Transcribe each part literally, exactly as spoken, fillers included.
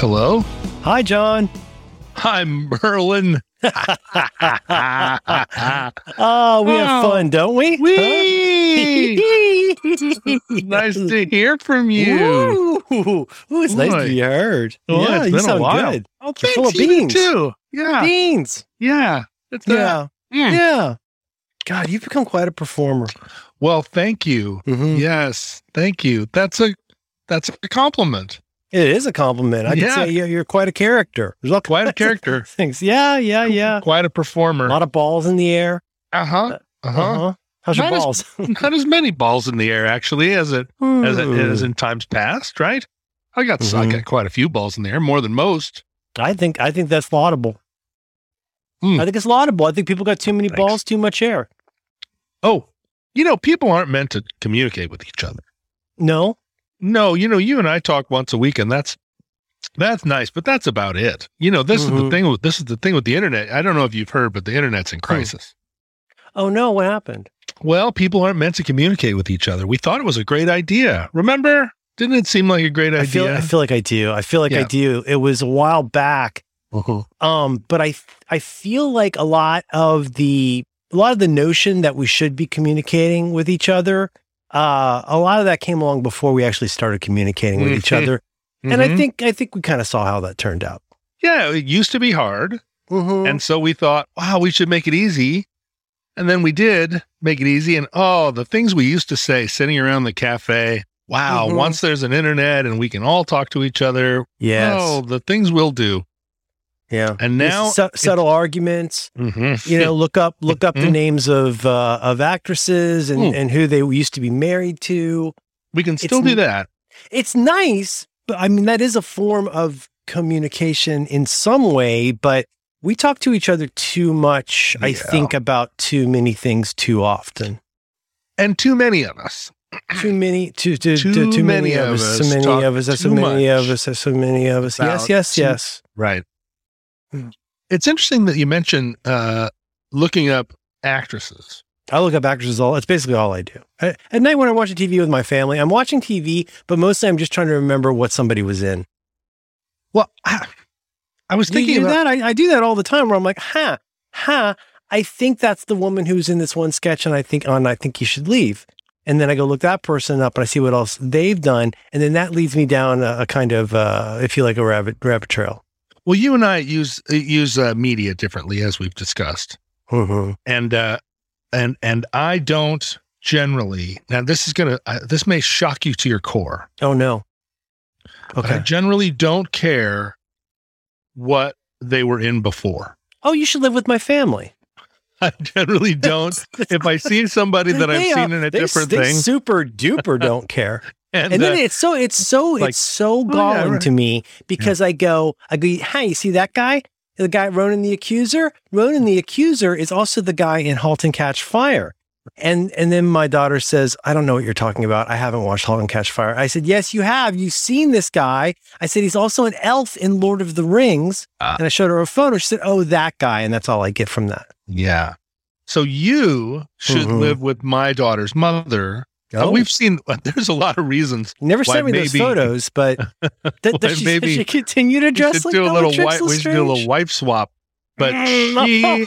Hello? Hi, John. Hi, Merlin. Oh, we have fun, don't we? Wee! Nice to hear from you. Ooh, ooh, it's Boy. Nice to be heard. Oh, yeah, it's you been sound a while. Good. Oh, thanks, full of beans too. Yeah, beans. Yeah, it's yeah, mm. yeah. God, you've become quite a performer. Well, thank you. Mm-hmm. Yes, thank you. That's a that's a compliment. It is a compliment. I yeah. can say you're, you're quite a character. There's all quite a character. Things. Yeah, yeah, yeah. Quite a performer. A lot of balls in the air. Uh-huh. Uh-huh. uh-huh. How's not your balls? As, not as many balls in the air, actually, as it Ooh. as it is in times past, right? I got mm-hmm. I got quite a few balls in the air, more than most. I think I think that's laudable. Mm. I think it's laudable. I think people got too many Thanks. balls, too much air. Oh, you know, people aren't meant to communicate with each other. No. No, you know, you and I talk once a week, and that's that's nice, but that's about it. You know, this mm-hmm. is the thing. With, this is the thing with the internet. I don't know if you've heard, but the internet's in crisis. Oh no, what happened? Well, people aren't meant to communicate with each other. We thought it was a great idea. Remember? Didn't it seem like a great idea? I feel, I feel like I do. I feel like yeah. I do. It was a while back, mm-hmm. um, but I I feel like a lot of the a lot of the notion that we should be communicating with each other. Uh, a lot of that came along before we actually started communicating with mm-hmm. each other. And mm-hmm. I think I think we kind of saw how that turned out. Yeah, it used to be hard. Mm-hmm. And so we thought, wow, we should make it easy. And then we did make it easy. And oh, the things we used to say sitting around the cafe. Wow, mm-hmm. once there's an internet and we can all talk to each other. Yes. Oh, the things we'll do. Yeah. And now su- subtle arguments, mm-hmm. you know, look up, look up mm-hmm. the names of, uh, of actresses and, mm. and who they used to be married to. We can still it's, do that. It's nice, but I mean, that is a form of communication in some way, but we talk to each other too much. Yeah. I think about too many things too often. And too many of us. Too many, too, too, too, too, too many, many of us, so many of us, so many of us, so many of us. Yes, yes, too, yes. Right. It's interesting that you mentioned uh, looking up actresses. I look up actresses all. It's basically all I do. I, at night when I'm watching T V with my family, I'm watching T V, but mostly I'm just trying to remember what somebody was in. Well, I, I was thinking do you do about that. I, I do that all the time where I'm like, huh, huh, I think that's the woman who's in this one sketch and I think on, I think you should leave. And then I go look that person up and I see what else they've done. And then that leads me down a, a kind of, uh, if you like, a rabbit rabbit trail. Well, you and I use use uh, media differently, as we've discussed, mm-hmm. and uh, and and I don't generally. Now, this is gonna uh, this may shock you to your core. Oh no! Okay, I generally don't care what they were in before. Oh, you should live with my family. I generally don't. If I see somebody that I've are, seen in a they, different they thing, super duper don't care. And, and uh, then it's so, it's so, like, it's so galling oh, yeah, right. to me because yeah. I go, I go, hey, you see that guy? The guy, Ronan the Accuser? Ronan the Accuser is also the guy in Halt and Catch Fire. And, and then my daughter says, I don't know what you're talking about. I haven't watched Halt and Catch Fire. I said, yes, you have. You've seen this guy. I said, he's also an elf in Lord of the Rings. Uh, and I showed her a photo. She said, oh, that guy. And that's all I get from that. Yeah. So you should mm-hmm. live with my daughter's mother. Oh. Uh, we've seen, uh, there's a lot of reasons. You never sent me maybe, those photos, but th- does, she, maybe does she continue to dress like Dola Trixel Strange? We should do a little wife swap, but she,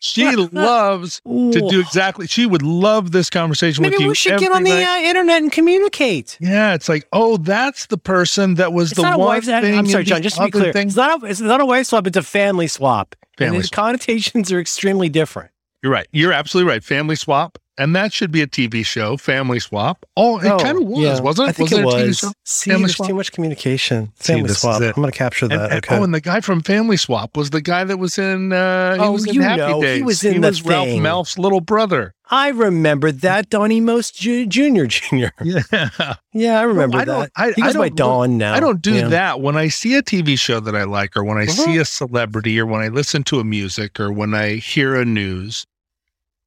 she loves to do exactly, she would love this conversation maybe with you. Maybe we should get on night. the uh, internet and communicate. Yeah, it's like, oh, that's the person that was it's the one wife, thing. I'm sorry, John, just to be clear, it's not, a, it's not a wife swap, it's a family swap. Family and the connotations are extremely different. You're right. You're absolutely right. Family Swap. And that should be a T V show, Family Swap. Oh, it oh, kind of was, yeah. wasn't it? I think wasn't it was. It a T V show? See, Family there's Swap? Too much communication. Family See, Swap. I'm going to capture that. And, and, okay. Oh, and the guy from Family Swap was the guy that was in, uh, he oh, was in Happy know, Days. He was in he the was thing. Ralph Malph's little brother. I remember that. Donnie Most Junior Junior Yeah. Yeah, I remember well, I that. I, he goes I by Don now. I don't do yeah. that. When I see a T V show that I like, or when I uh-huh. see a celebrity, or when I listen to a music, or when I hear a news,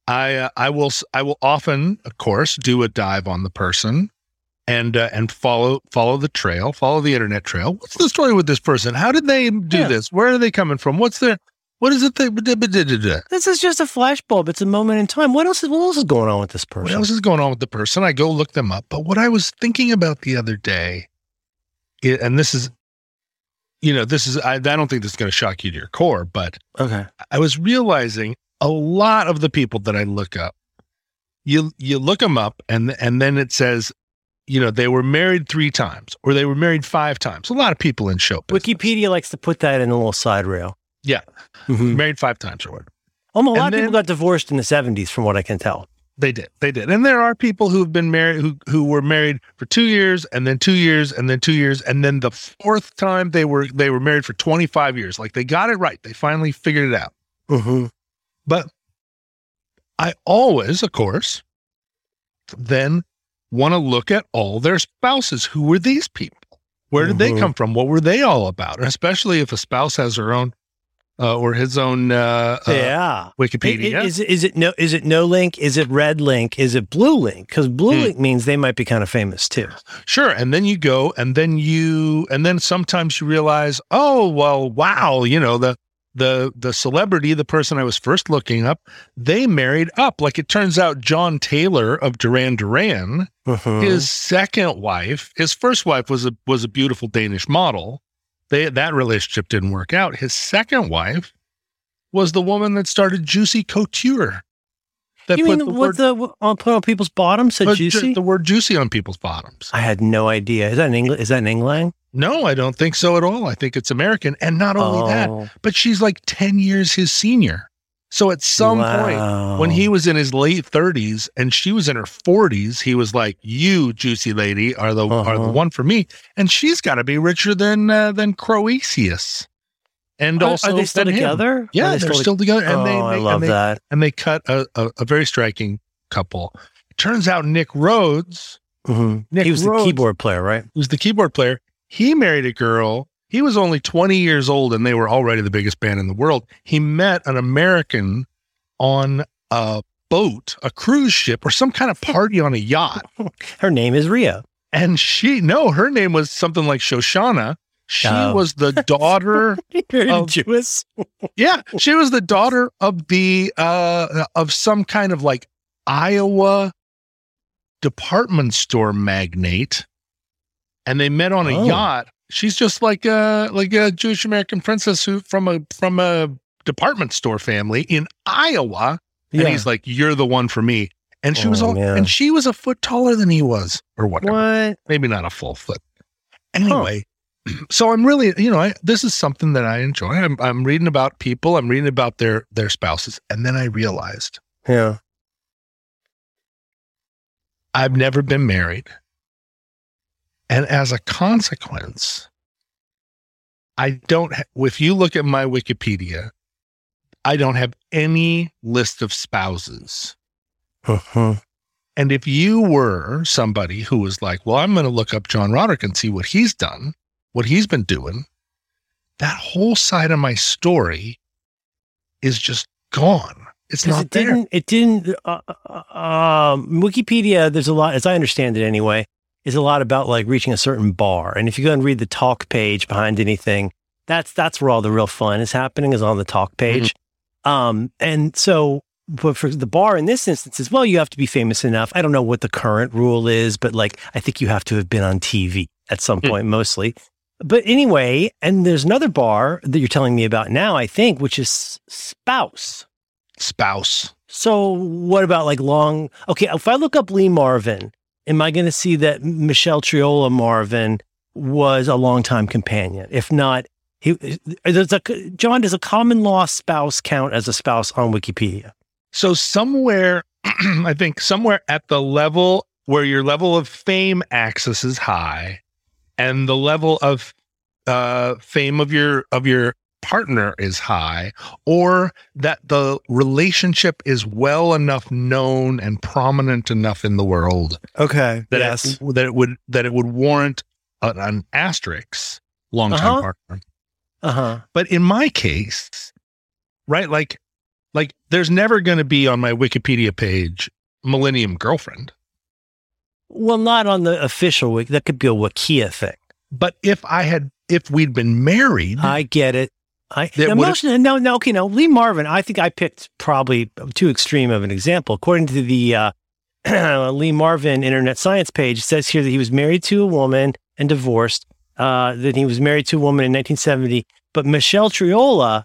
I uh, I will I will often, of course, do a dive on the person, and uh, and follow follow the trail, follow the internet trail. What's the story with this person? How did they do yeah. this? Where are they coming from? What's their what is it? They, this is just a flashbulb. It's a moment in time. What else is what else is going on with this person? What else is going on with the person? I go look them up. But what I was thinking about the other day it, and this is, you know, this is, I, I don't think this is going to shock you to your core, but okay, I was realizing a lot of the people that I look up, you, you look them up and, and then it says, you know, they were married three times or they were married five times. A lot of people in show business. Wikipedia likes to put that in a little side rail. Yeah. Mm-hmm. Married five times or whatever. Um, a lot and of then, people got divorced in the seventies from what I can tell. They did. They did. And there are people who've been married, who, who were married for two years and then two years and then two years. And then the fourth time they were, they were married for twenty-five years. Like they got it right. They finally figured it out. Mm-hmm. But I always, of course, then want to look at all their spouses. Who were these people? Where did mm-hmm. they come from? What were they all about? And especially if a spouse has her own uh, or his own uh, yeah. uh, Wikipedia. It, it, is, is it no? Is it no link? Is it red link? Is it blue link? Because blue mm. link means they might be kind of famous too. Sure. And then you go, and then you, and then sometimes you realize, oh well, wow, you know the. The the celebrity, the person I was first looking up, they married up. Like it turns out, John Taylor of Duran Duran, uh-huh. his second wife, his first wife was a was a beautiful Danish model. They that relationship didn't work out. His second wife was the woman that started Juicy Couture. That you put mean the what word, the on put on people's bottoms? Said juicy. The word juicy on people's bottoms. I had no idea. Is that an English? Is that an Englang? No, I don't think so at all. I think it's American. And not only oh. that, but she's like ten years his senior. So at some wow. point when he was in his late thirties and she was in her forties, he was like, you juicy lady are the uh-huh. are the one for me. And she's got to be richer than uh, than Croesus. And are, also are they still together? Him. Yeah, they they're still, still together. And oh, they, they, I love and they, that. And they cut a, a, a very striking couple. It turns out Nick Rhodes. Mm-hmm. Nick he was Rhodes, the keyboard player, right? He was the keyboard player. He married a girl. He was only twenty years old, and they were already the biggest band in the world. He met an American on a boat, a cruise ship, or some kind of party on a yacht. Her name is Rhea. And she, no, her name was something like Shoshana. She oh. was the daughter of Jewish. yeah, she was the daughter of the uh, of some kind of like Iowa department store magnate. And they met on a oh. yacht. She's just like a like a Jewish American princess who from a from a department store family in Iowa. Yeah. And he's like, "You're the one for me." And she oh, was all, man. and she was a foot taller than he was, or whatever. What? Maybe not a full foot. Anyway, huh. so I'm really, you know, I, this is something that I enjoy. I'm I'm reading about people. I'm reading about their their spouses, and then I realized, yeah, I've never been married. And as a consequence, I don't, ha- if you look at my Wikipedia, I don't have any list of spouses. Uh-huh. And if you were somebody who was like, well, I'm going to look up John Roderick and see what he's done, what he's been doing, that whole side of my story is just gone. It's not it there. Didn't, it didn't, uh, uh, Wikipedia, there's a lot, as I understand it anyway, is a lot about like reaching a certain bar. And if you go and read the talk page behind anything, that's that's where all the real fun is happening, is on the talk page. Mm-hmm. Um, and so, but for the bar in this instance is, well, you have to be famous enough. I don't know what the current rule is, but like, I think you have to have been on T V at some mm-hmm. point mostly. But anyway, and there's another bar that you're telling me about now, I think, which is spouse. Spouse. So what about like long, okay, if I look up Lee Marvin, am I going to see that Michelle Triola Marvin was a longtime companion? If not, he, there's a, John, does a common law spouse count as a spouse on Wikipedia? So somewhere, I think somewhere at the level where your level of fame access is high and the level of uh, fame of your of your partner is high, or that the relationship is well enough known and prominent enough in the world, okay, that yes. it, that it would that it would warrant an, an asterisk long-time uh-huh. partner. Uh-huh. But in my case, right, like, like there's never going to be on my Wikipedia page Millennium Girlfriend. Well, not on the official wiki. That could be a Wikia thing. But if I had, if we'd been married, I get it. I emotion, no, no, okay, no. Lee Marvin, I think I picked probably too extreme of an example. According to the uh, Lee Marvin Internet Science page, it says here that he was married to a woman and divorced uh, that he was married to a woman in nineteen seventy. But Michelle Triola,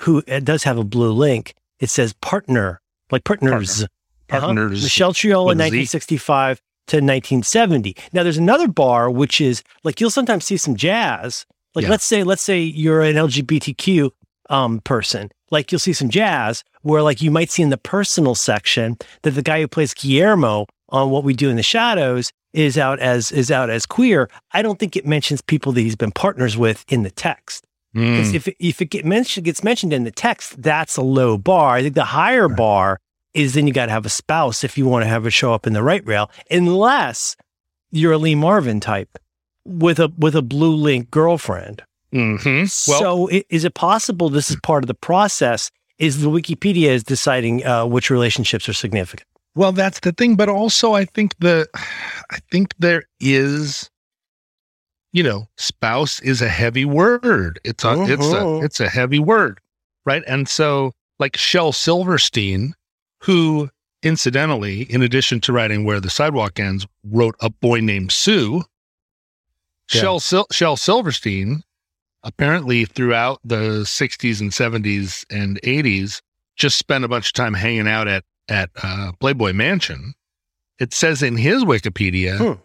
who does have a blue link, it says partner, like partners. Partner. Partners. Uh-huh. Michelle Triola, nineteen sixty-five to nineteen seventy. Now, there's another bar, which is, like, you'll sometimes see some jazz. Like, yeah. let's say let's say you're an L G B T Q um, person. Like, you'll see some jazz where, like, you might see in the personal section that the guy who plays Guillermo on What We Do in the Shadows is out as is out as queer. I don't think it mentions people that he's been partners with in the text. Because mm. if, if it get mentioned, gets mentioned in the text, that's a low bar. I think the higher right. bar is then you got to have a spouse if you want to have it show up in the right rail, unless you're a Lee Marvin type with a with a blue link girlfriend. Mm-hmm. So well, it, is it possible this is part of the process? Is the Wikipedia is deciding uh, which relationships are significant? Well, that's the thing. But also, I think the, I think there is, you know, spouse is a heavy word. It's a, uh-huh. it's a, it's a heavy word, right? And so, like Shel Silverstein, who incidentally, in addition to writing Where the Sidewalk Ends, wrote A Boy Named Sue. Yeah. Shel Sil- Shel Silverstein, apparently throughout the sixties and seventies and eighties, just spent a bunch of time hanging out at at uh, Playboy Mansion. It says in his Wikipedia hmm.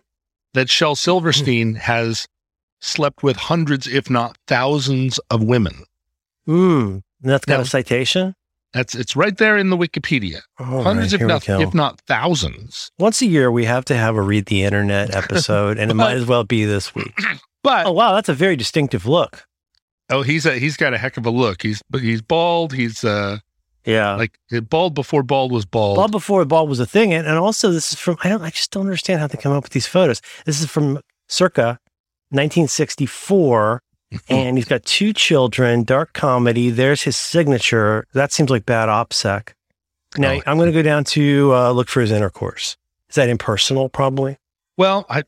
that Shel Silverstein hmm. has slept with hundreds, if not thousands, of women. Ooh, that's got now, a citation? That's it's right there in the Wikipedia. Oh, hundreds, right. if not if not thousands. Once a year, we have to have a Read the Internet episode, and but, it might as well be this week. But oh wow, that's a very distinctive look. Oh, he's a, he's got a heck of a look. He's he's bald. He's uh. Yeah, like bald before bald was bald. Bald before bald was a thing, and, and also this is from I don't I just don't understand how they come up with these photos. This is from circa nineteen sixty-four, and he's got two children. Dark comedy. There's his signature. That seems like bad OPSEC. Now oh, I'm going to go down to uh, look for his intercourse. Is that impersonal? Probably. Well, I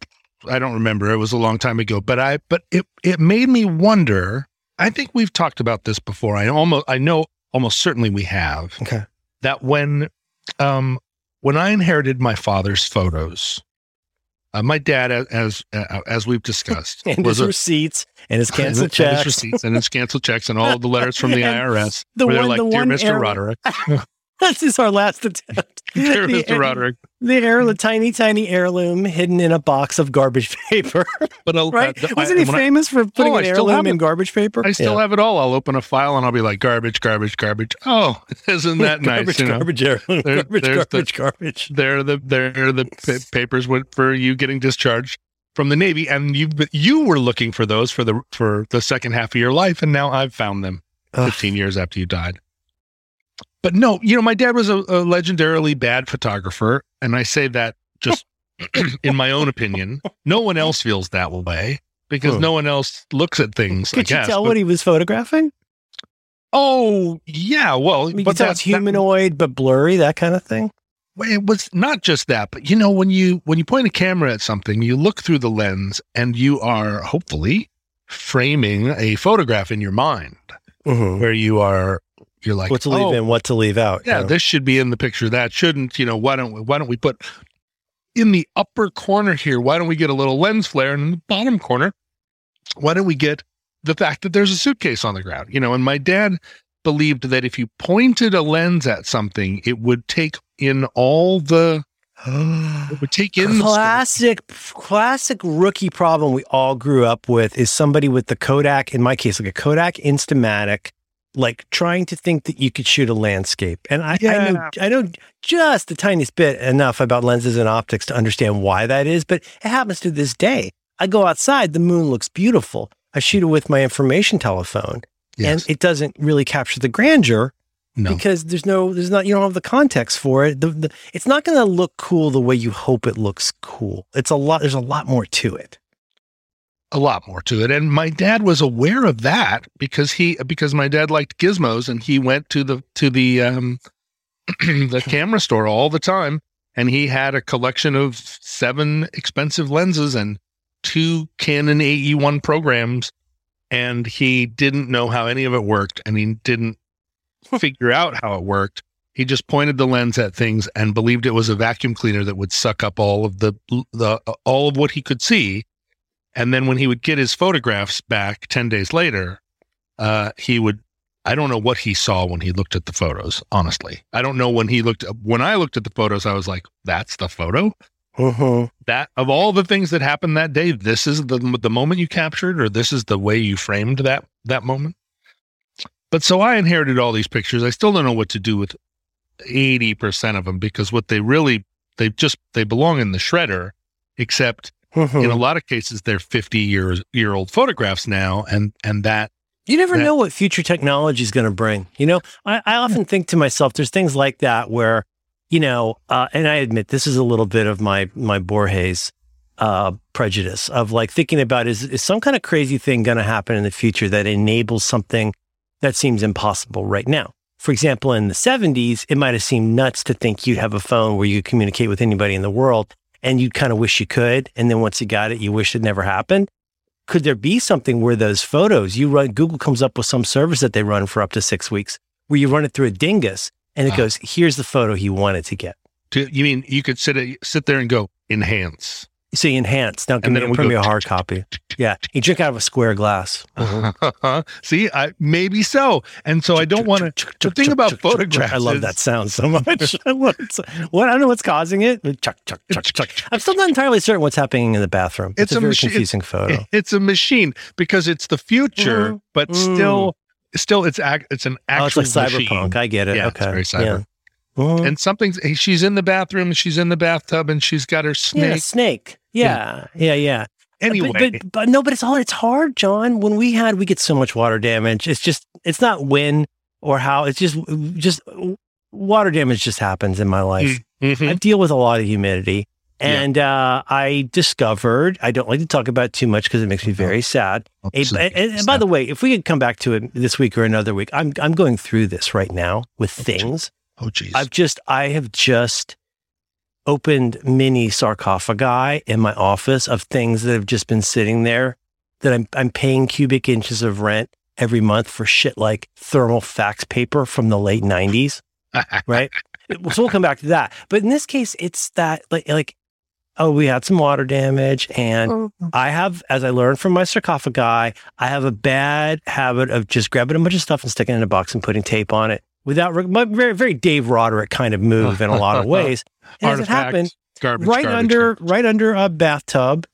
I don't remember. It was a long time ago, but I but it it made me wonder. I think we've talked about this before. I almost I know. Almost certainly we have. Okay. That when um, when I inherited my father's photos, uh, my dad, as uh, as we've discussed, and was his a, receipts and his cancel and checks, his receipts and his cancel checks, and all of the letters from the I R S. The where one, they're like, the "Dear Mister Air- Roderick." This is our last attempt. Dear the, Mister Roderick. The heir, the tiny, tiny heirloom hidden in a box of garbage paper. But I'll, right? Uh, Wasn't I, he famous I, for putting oh, an heirloom in garbage paper? I still yeah. have it all. I'll open a file and I'll be like, garbage, garbage, garbage. Oh, isn't that garbage, nice? You know? Garbage, heirloom, there, garbage, garbage, the, garbage. They're the, they're the pa- papers for you getting discharged from the Navy. And you you were looking for those for the for the second half of your life. And now I've found them fifteen Ugh. years after you died. But no, you know, my dad was a, a legendarily bad photographer, and I say that just in my own opinion. No one else feels that way because oh. no one else looks at things. Could I guess, you tell but, what he was photographing? Oh yeah, well, I mean, but that's humanoid, that, but blurry, that kind of thing. It was not just that, but you know, when you when you point a camera at something, you look through the lens, and you are hopefully framing a photograph in your mind, mm-hmm. where you are. You're like, what to leave oh, in, what to leave out. Yeah, you know? This should be in the picture. That shouldn't. You know, why don't we, why don't we put in the upper corner here? Why don't we get a little lens flare? And in the bottom corner, why don't we get the fact that there's a suitcase on the ground? You know, and my dad believed that if you pointed a lens at something, it would take in all the. It would take in classic, the classic rookie problem we all grew up with is somebody with the Kodak. In my case, like a Kodak Instamatic. Like trying to think that you could shoot a landscape. And I, yeah. I know I know just the tiniest bit enough about lenses and optics to understand why that is, but it happens to this day. I go outside, the moon looks beautiful. I shoot it with my information telephone. Yes. And it doesn't really capture the grandeur no. because there's no there's not you don't have the context for it. The, the, it's not gonna look cool the way you hope it looks cool. It's a lot there's a lot more to it. A lot more to it. And my dad was aware of that because he, because my dad liked gizmos and he went to the, to the, um, the camera store all the time. And he had a collection of seven expensive lenses and two Canon A E one programs. And he didn't know how any of it worked. And he didn't figure out how it worked. He just pointed the lens at things and believed it was a vacuum cleaner that would suck up all of the, the, all of what he could see. And then when he would get his photographs back ten days later, uh, he would, I don't know what he saw when he looked at the photos, honestly. I don't know when he looked, when I looked at the photos, I was like, that's the photo? Uh-huh. That, of all the things that happened that day, this is the the moment you captured, or this is the way you framed that that moment. But so I inherited all these pictures. I still don't know what to do with eighty percent of them, because what they really, they just, they belong in the shredder, except uh-huh. in a lot of cases, they're fifty year old photographs now. And, and that, you never that, know what future technology is going to bring. You know, I, I often think to myself, there's things like that where, you know, uh, and I admit this is a little bit of my, my Borges uh, prejudice of like thinking about is, is some kind of crazy thing going to happen in the future that enables something that seems impossible right now. For example, in the seventies, it might have seemed nuts to think you'd have a phone where you communicate with anybody in the world, and you kind of wish you could. And then once you got it, you wish it never happened. Could there be something where those photos you run, Google comes up with some service that they run for up to six weeks where you run it through a dingus and it uh, goes, here's the photo he wanted to get. To, you mean you could sit a, sit there and go enhance? See, enhance. Now give me a hard copy. Yeah. You drink out of a square glass. Mm-hmm. See, I maybe so. And so I don't want to. The thing about photographs. I love that sound so much. I love it. What, I don't know what's causing it. Chuck, chuck, chuck, chuck. I'm still not entirely certain what's happening in the bathroom. It's, it's a, a very machi- confusing photo. It's a machine because it's the future, mm. but mm. still, still, it's ac- it's an actual. Oh, it's like cyberpunk. Machine. I get it. Yeah, okay. It's very cyber. Yeah. And something's, she's in the bathroom, she's in the bathtub, and she's got her snake. Yeah, snake. Yeah, yeah, yeah. yeah. Anyway. But, but, but no, but it's all, it's hard, John. When we had, we get so much water damage. It's just, it's not when or how. It's just, just water damage just happens in my life. Mm-hmm. I deal with a lot of humidity. And yeah. uh, I discovered, I don't like to talk about it too much because it makes me very sad. A, and, and by the way, if we could come back to it this week or another week, I'm I'm going through this right now with things. Oh, geez. I've just, I have just opened mini sarcophagi in my office of things that have just been sitting there that I'm, I'm paying cubic inches of rent every month for shit like thermal fax paper from the late nineties. Right. So we'll come back to that. But in this case, it's that like, like, oh, we had some water damage. And oh. I have, as I learned from my sarcophagi, I have a bad habit of just grabbing a bunch of stuff and sticking it in a box and putting tape on it. Without very, very Dave Roderick kind of move in a lot of ways. And as it happened, garbage, right garbage, under, garbage. right under a bathtub,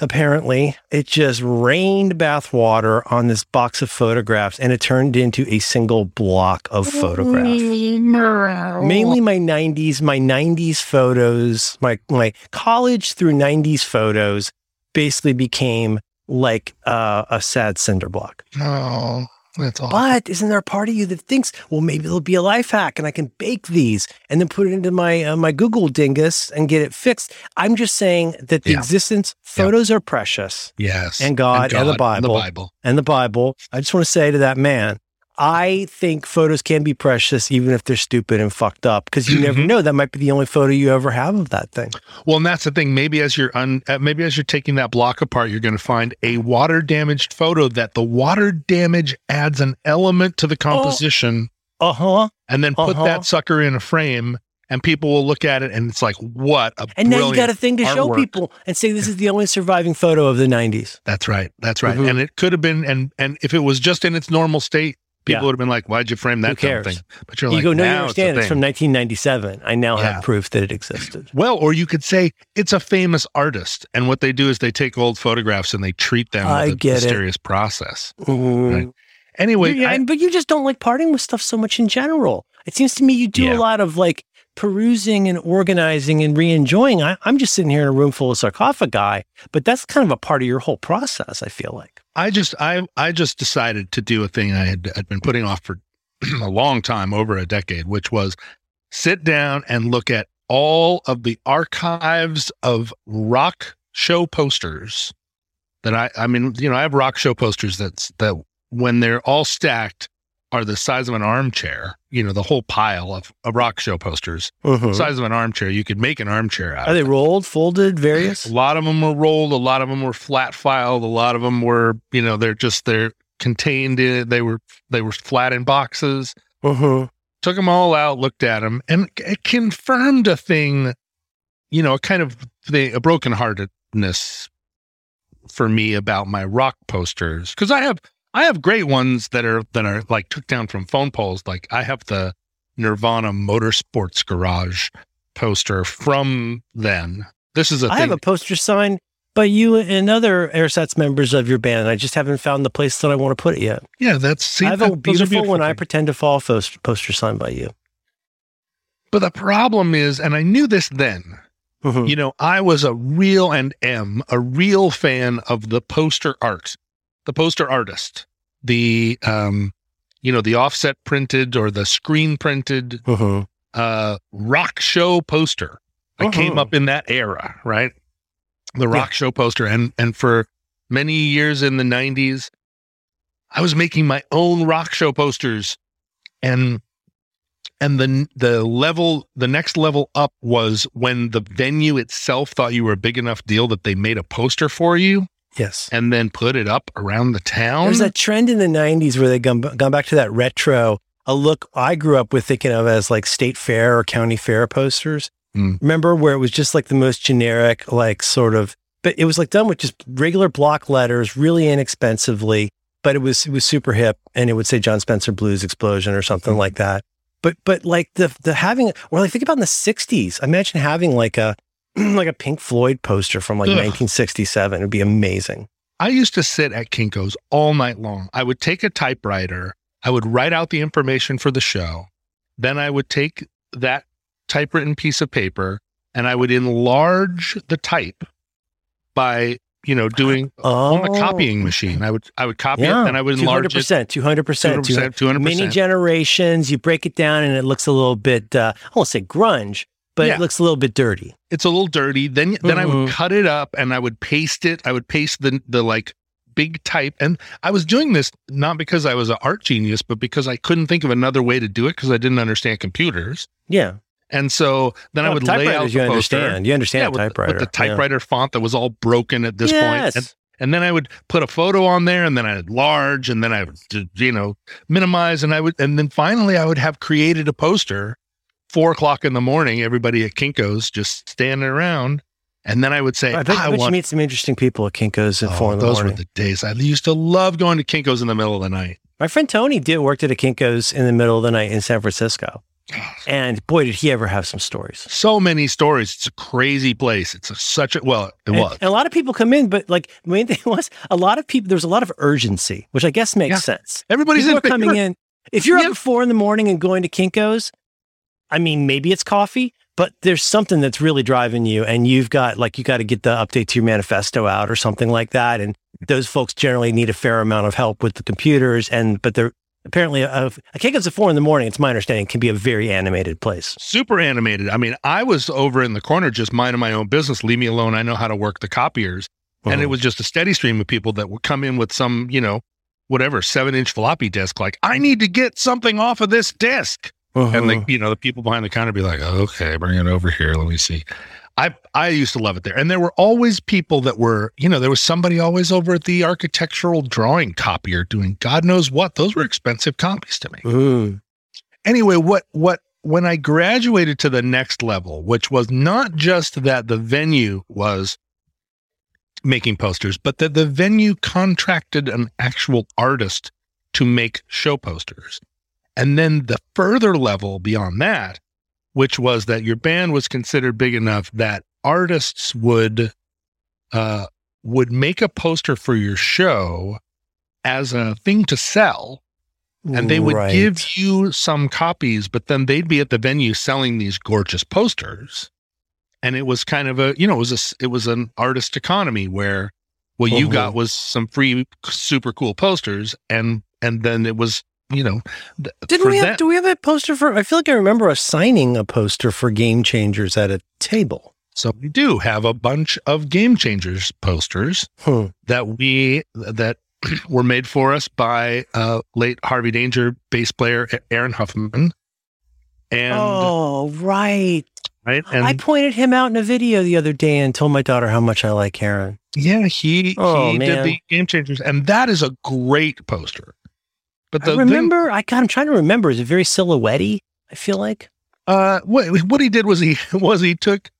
apparently it just rained bath water on this box of photographs, and it turned into a single block of photographs. Mainly my nineties, my nineties photos, my my college through nineties photos, basically became like uh, a sad cinder block. Oh. That's awful. But isn't there a part of you that thinks, well, maybe there'll be a life hack and I can bake these and then put it into my uh, my Google dingus and get it fixed? I'm just saying that the yeah. existence, photos yeah. are precious. Yes. And God, and God and the Bible. And the Bible. And the Bible. I just want to say to that man, I think photos can be precious even if they're stupid and fucked up, because you mm-hmm. never know. That might be the only photo you ever have of that thing. Well, and that's the thing. Maybe as you're un, maybe as you're taking that block apart, you're going to find a water damaged photo that the water damage adds an element to the composition. Oh, uh-huh. And then put uh-huh. that sucker in a frame, and people will look at it and it's like, what a and brilliant. And now you got a thing to artwork. Show people and say, this is the only surviving photo of the nineties. That's right. That's right. Mm-hmm. And it could have been, and and if it was just in its normal state, people yeah. would have been like, why'd you frame that kind of thing? But you're you like, go, no, you understand. It's, it's from nineteen ninety-seven. I now yeah. have proof that it existed. Well, or you could say it's a famous artist. And what they do is they take old photographs and they treat them I with a mysterious it. Process. Mm-hmm. Right? Anyway. Yeah, I, but you just don't like parting with stuff so much in general. It seems to me you do yeah. a lot of like perusing and organizing and re-enjoying. I, I'm just sitting here in a room full of sarcophagi, but that's kind of a part of your whole process, I feel like. I just I I just decided to do a thing I had I'd been putting off for a long time, over a decade, which was sit down and look at all of the archives of rock show posters that I I mean, you know, I have rock show posters that's that when they're all stacked are the size of an armchair, you know, the whole pile of, of rock show posters, uh-huh. size of an armchair. You could make an armchair out of it. Are they rolled, folded, various? A lot of them were rolled. A lot of them were flat filed. A lot of them were, you know, they're just, they're contained in it. They were, they were flat in boxes. Uh-huh. Took them all out, looked at them, and it confirmed a thing, you know, a kind of the, a brokenheartedness for me about my rock posters, because I have I have great ones that are that are like took down from phone poles. Like I have the Nirvana Motorsports Garage poster from then. This is a I thing. have a poster signed by you and other Airsats members of your band. I just haven't found the place that I want to put it yet. Yeah, that's see, I have that, a beautiful, beautiful when thing. I pretend to fall poster signed by you. But the problem is, and I knew this then, mm-hmm. you know, I was a real and am a real fan of the poster art, the poster artist, the, um, you know, the offset printed or the screen printed mm-hmm. uh, rock show poster. I mm-hmm. came up in that era, right? The rock yeah. show poster. And, and for many years in the nineties, I was making my own rock show posters. And And the the level, the next level up was when the venue itself thought you were a big enough deal that they made a poster for you. Yes. And then put it up around the town. There's that trend in the nineties where they've gone, gone back to that retro, a look I grew up with thinking of as like state fair or county fair posters. Mm. Remember where it was just like the most generic, like sort of, but it was like done with just regular block letters, really inexpensively, but it was, it was super hip. And it would say John Spencer Blues Explosion or something mm. like that. But, but like the, the having, or like think about in the sixties, imagine having like a, like a Pink Floyd poster from like Ugh. nineteen sixty-seven. It'd be amazing. I used to sit at Kinko's all night long. I would take a typewriter. I would write out the information for the show. Then I would take that typewritten piece of paper and I would enlarge the type by, you know, doing oh. on a copying machine. I would, I would copy yeah. it and I would enlarge it. two hundred percent, two hundred percent, two hundred percent, two hundred percent. Many generations, you break it down and it looks a little bit, uh, I won't say grunge, but yeah. it looks a little bit dirty. It's a little dirty. Then, mm-hmm. then I would cut it up and I would paste it. I would paste the, the like big type. And I was doing this not because I was an art genius, but because I couldn't think of another way to do it because I didn't understand computers. Yeah. And so then no, I would lay out the you poster. Understand. You understand yeah, with, typewriter. With the typewriter yeah. font that was all broken at this yes. point. And, and then I would put a photo on there and then I'd enlarge and then I would, you know, minimize. And I would, and then finally I would have created a poster four o'clock in the morning, everybody at Kinko's just standing around. And then I would say, I, bet, I, I bet want to meet some interesting people at Kinko's at oh, four in the those morning. Those were the days. I used to love going to Kinko's in the middle of the night. My friend Tony did worked at a Kinko's in the middle of the night in San Francisco. And boy, did he ever have some stories. So many stories. It's a crazy place. It's a, such a, well, it and, was. And a lot of people come in, but like, the main thing was a lot of people, there's a lot of urgency, which I guess makes yeah. sense. Everybody's in, coming in. If you're yeah. up at four in the morning and going to Kinko's, I mean, maybe it's coffee, but there's something that's really driving you and you've got like, you got to get the update to your manifesto out or something like that. And those folks generally need a fair amount of help with the computers and, but they're, apparently, a, a Kinko's at four in the morning, it's my understanding, can be a very animated place. Super animated. I mean, I was over in the corner just minding my own business. Leave me alone. I know how to work the copiers. Uh-huh. And it was just a steady stream of people that would come in with some, you know, whatever, seven-inch floppy disk. Like, I need to get something off of this disk. Uh-huh. And, like, you know, the people behind the counter be like, oh, okay, bring it over here. Let me see. I I used to love it there. And there were always people that were, you know, there was somebody always over at the architectural drawing copier doing God knows what. Those were expensive copies to me. Ooh. Anyway, what what when I graduated to the next level, which was not just that the venue was making posters, but that the venue contracted an actual artist to make show posters. And then the further level beyond that, which was that your band was considered big enough that artists would uh, would make a poster for your show as a thing to sell, and they would right. give you some copies, but then they'd be at the venue selling these gorgeous posters, and it was kind of a, you know, it was a, it was an artist economy where what mm-hmm. you got was some free, super cool posters, and and then it was. You know, th- didn't we have? That, do we have a poster for? I feel like I remember us signing a poster for Game Changers at a table. So we do have a bunch of Game Changers posters hmm. that we that were made for us by uh, late Harvey Danger bass player Aaron Huffman. And oh, right, right. And I pointed him out in a video the other day and told my daughter how much I like Aaron. Yeah, he oh, he man. did the Game Changers, and that is a great poster. But the I remember, thing, I God, I'm trying to remember. Is it very silhouette-y? I feel like uh, what what he did was he was he took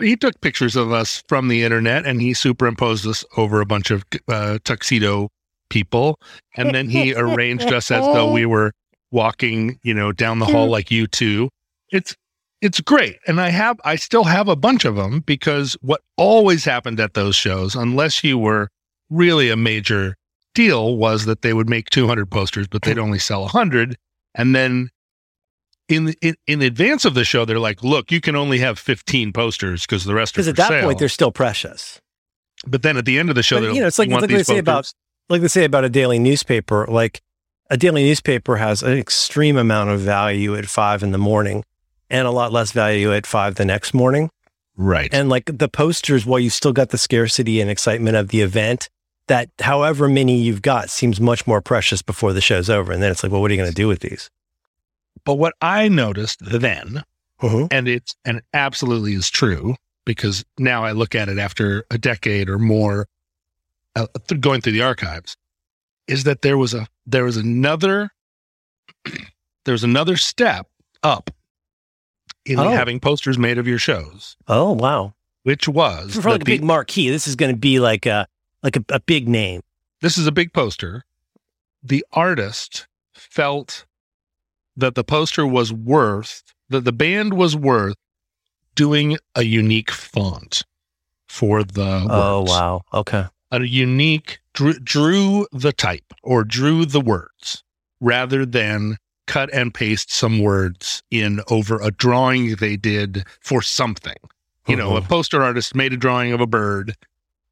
he took pictures of us from the internet and he superimposed us over a bunch of uh, tuxedo people. And then he arranged us as though we were walking, you know, down the hall like you two. It's, it's great. And I have, I still have a bunch of them because what always happened at those shows, unless you were really a major deal, was that they would make two hundred posters, but they'd only sell one hundred. And then in, in, in advance of the show, they're like, look, you can only have fifteen posters because the rest are for sale. Because at that point, they're still precious. But then at the end of the show, but, you know, it's like, it's like they say about, like they say about a daily newspaper, like a daily newspaper has an extreme amount of value at five in the morning and a lot less value at five the next morning. Right. And like the posters, while you still got the scarcity and excitement of the event, that however many you've got seems much more precious before the show's over. And then it's like, well, what are you going to do with these? But what I noticed then, uh-huh. and it's, and it absolutely is true, because now I look at it after a decade or more uh, th- going through the archives, is that there was a, there was another, there was another step up in oh. having posters made of your shows. Oh, wow. Which was for like a big marquee. This is going to be like a, like a, a big name. This is a big poster. The artist felt that the poster was worth, that the band was worth doing a unique font for the oh, words. Wow. Okay. A unique, drew, drew the type or drew the words rather than cut and paste some words in over a drawing they did for something. You uh-huh. know, a poster artist made a drawing of a bird.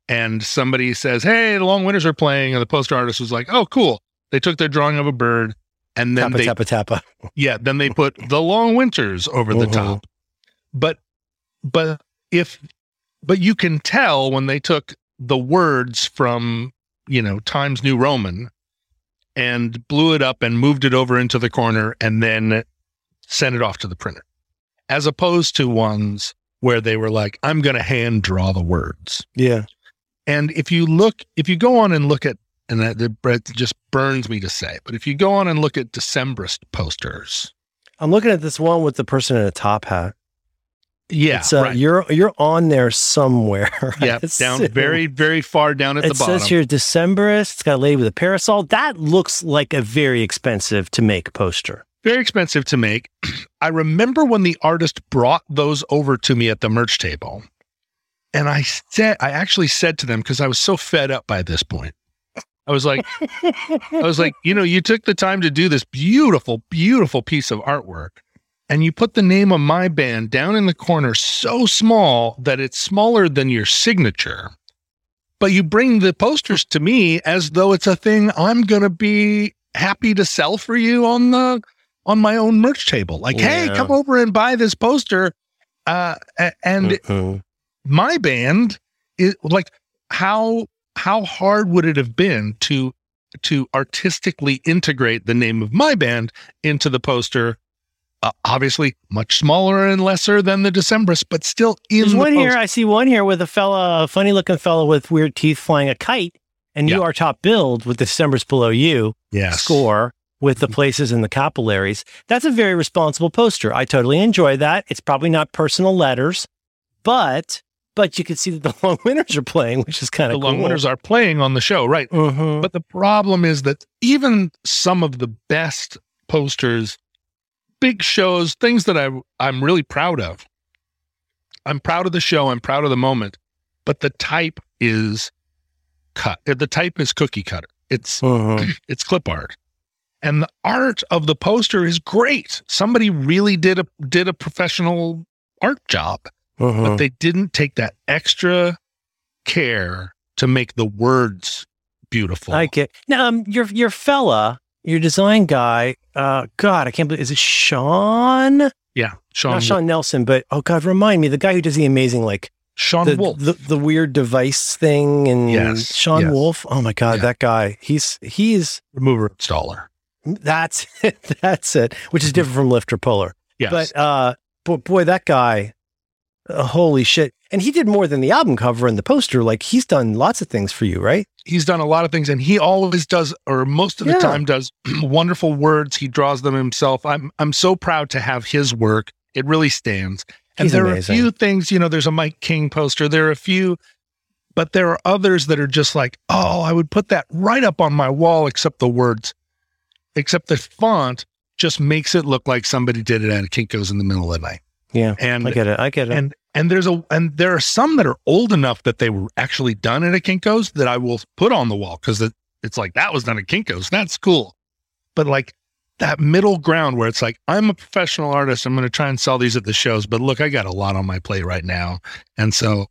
And somebody says, hey, the Long Winters are playing. And the poster artist was like, oh, cool. They took their drawing of a bird. And then tappa, they, tappa, tappa. Yeah, then they put the Long Winters over uh-huh. the top. But, but if, but you can tell when they took the words from, you know, Times New Roman and blew it up and moved it over into the corner and then sent it off to the printer. As opposed to ones where they were like, I'm going to hand draw the words. Yeah. And if you look, if you go on and look at, and that, that just burns me to say, but if you go on and look at Decemberist posters. I'm looking at this one with the person in a top hat. Yeah. It's, uh, right. You're you're on there somewhere. Right? Yeah, it's down so, very, very far down at the bottom. It says here, Decemberist. It's got a lady with a parasol. That looks like a very expensive to make poster. Very expensive to make. I remember when the artist brought those over to me at the merch table. And I said, I actually said to them, because I was so fed up by this point, I was like, I was like, you know, you took the time to do this beautiful, beautiful piece of artwork and you put the name of my band down in the corner so small that it's smaller than your signature, but you bring the posters to me as though it's a thing I'm going to be happy to sell for you on the, on my own merch table. Like, yeah. Hey, come over and buy this poster. Uh, and Uh-oh. my band is like, how, how hard would it have been to, to artistically integrate the name of my band into the poster? Uh, obviously much smaller and lesser than the Decemberists, but still in There's the one poster. Here, I see one here with a fella, a funny looking fella with weird teeth flying a kite, and yeah. you are top billed with the Decemberists below you yes. score with the places and the capillaries. That's a very responsible poster. I totally enjoy that. It's probably not personal letters, but... But you can see that the Long Winters are playing, which is kind of cool. The Long Winters are playing on the show, right? Uh-huh. But the problem is that even some of the best posters, big shows, things that I, I'm really proud of. I'm proud of the show. I'm proud of the moment. But the type is cut. The type is cookie cutter. It's uh-huh. it's clip art. And the art of the poster is great. Somebody really did a did a professional art job. Uh-huh. But they didn't take that extra care to make the words beautiful. I get now. Um, your your fella, your design guy. Uh, God, I can't believe. Is it Sean? Yeah, Sean. Not Sean Nelson, but oh God, remind me, the guy who does the amazing like Sean the, Wolf, the, the weird device thing, and yes, Sean yes. Wolf. Oh my God, yeah. that guy. He's he's remover installer. That's it, that's it. Which is different from Lifter Puller. Yes, but uh, boy, boy that guy. Uh, holy shit. And he did more than the album cover and the poster. Like, he's done lots of things for you, right? He's done a lot of things, and he always does, or most of the yeah. time does wonderful words. He draws them himself. I'm I'm so proud to have his work. It really stands. And He's there amazing. Are a few things, you know, there's a Mike King poster. There are a few, but there are others that are just like, oh, I would put that right up on my wall, except the words, except the font just makes it look like somebody did it at Kinko's in the middle of the night. Yeah, and I get it. I get it. And and there's a and there are some that are old enough that they were actually done at a Kinko's that I will put on the wall because it, it's like that was done at Kinko's. That's cool, but like that middle ground where it's like I'm a professional artist. I'm going to try and sell these at the shows, but look, I got a lot on my plate right now, and so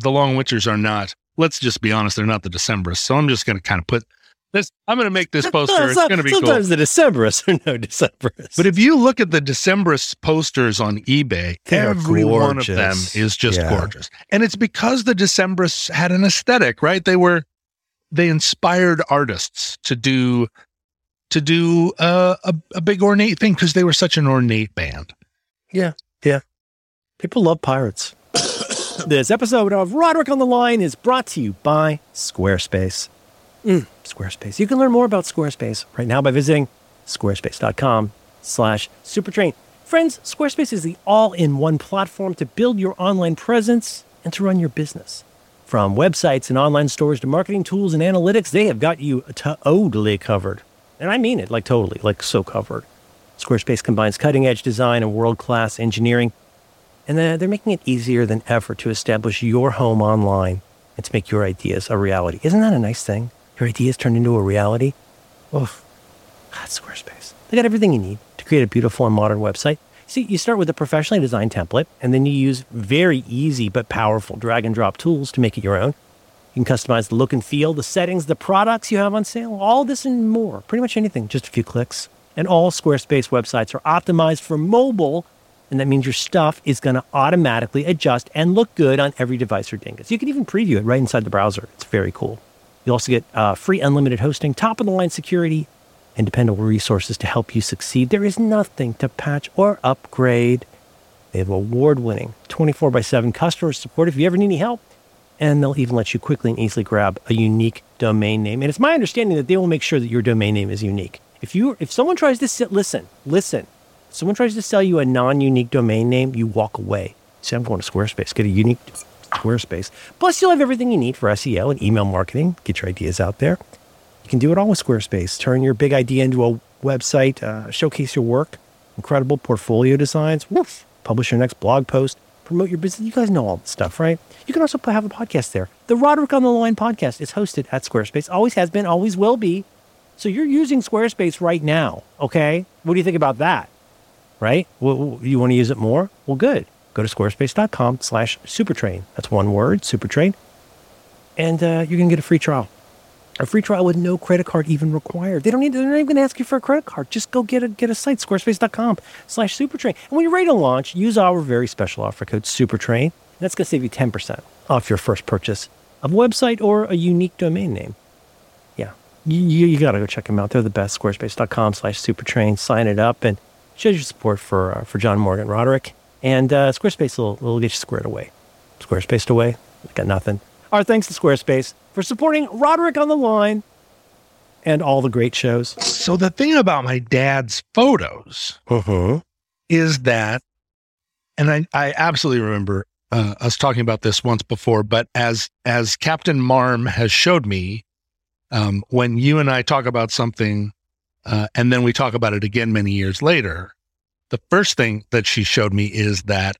the Long Winters are not. Let's just be honest, they're not the Decemberists. So I'm just going to kind of put. This, I'm going to make this poster. No, it's it's going to be sometimes cool. Sometimes the Decemberists are no Decemberists. But if you look at the Decemberists posters on eBay, they every one of them is just yeah. gorgeous. And it's because the Decemberists had an aesthetic, right? They were, they inspired artists to do, to do uh, a, a big ornate thing because they were such an ornate band. Yeah. Yeah. People love pirates. This episode of Roderick on the Line is brought to you by Squarespace. Mm, Squarespace. You can learn more about Squarespace right now by visiting squarespace.com slash supertrain. Friends, Squarespace is the all-in-one platform to build your online presence and to run your business. From websites and online stores to marketing tools and analytics, they have got you totally covered. And I mean it, like totally, like so covered. Squarespace combines cutting-edge design and world-class engineering, and they're making it easier than ever to establish your home online and to make your ideas a reality. Isn't that a nice thing? Your ideas turned into a reality. Oof. That's Squarespace. They got everything you need to create a beautiful and modern website. See, you start with a professionally designed template, and then you use very easy but powerful drag and drop tools to make it your own. You can customize the look and feel, the settings, the products you have on sale, all this and more. Pretty much anything, just a few clicks. And all Squarespace websites are optimized for mobile, and that means your stuff is going to automatically adjust and look good on every device or dingus. You can even preview it right inside the browser. It's very cool. You also get uh, free unlimited hosting, top-of-the-line security, and dependable resources to help you succeed. There is nothing to patch or upgrade. They have award-winning twenty-four by seven customer support if you ever need any help. And they'll even let you quickly and easily grab a unique domain name. And it's my understanding that they will make sure that your domain name is unique. If you, if someone tries to sit, listen, listen. If someone tries to sell you a non-unique domain name, you walk away. Say, I'm going to Squarespace. Get a unique... Squarespace. Plus, you'll have everything you need for S E O and email marketing. Get your ideas out there. You can do it all with Squarespace. Turn your big idea into a website, uh, showcase your work, incredible portfolio designs, woof, publish your next blog post, promote your business. You guys know all this stuff, right? You can also have a podcast there. The Roderick on the Line podcast is hosted at Squarespace. Always has been, always will be. So you're using Squarespace right now, okay? What do you think about that, right? Well, you want to use it more? Well, good. Go to squarespace.com slash supertrain. That's one word, supertrain. And uh, you can get a free trial. A free trial with no credit card even required. They don't need, they're not even going to ask you for a credit card. Just go get a get a site, squarespace.com slash supertrain. And when you're ready to launch, use our very special offer code supertrain. And that's going to save you ten percent off your first purchase of a website or a unique domain name. Yeah, you, you, you got to go check them out. They're the best, squarespace.com slash supertrain. Sign it up and show your support for, uh, for John Morgan Roderick. And uh, Squarespace will, will get you squared away. Squarespace away? I got nothing. Our thanks to Squarespace for supporting Roderick on the Line and all the great shows. So the thing about my dad's photos uh-huh. is that, and I, I absolutely remember uh, us talking about this once before, but as as Captain Marm has showed me, um, when you and I talk about something uh, and then we talk about it again many years later, the first thing that she showed me is that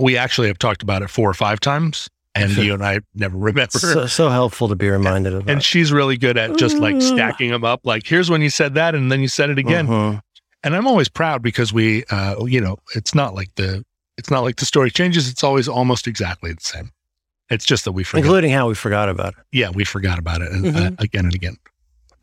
we actually have talked about it four or five times, and you and I never remember. So, so helpful to be reminded and, of that. And she's really good at just like stacking them up. Like, here's when you said that, and then you said it again. Uh-huh. And I'm always proud because we, uh, you know, it's not like the it's not like the story changes. It's always almost exactly the same. It's just that we forgot. Including how we forgot about it. Yeah, we forgot about it and, mm-hmm. uh, again and again.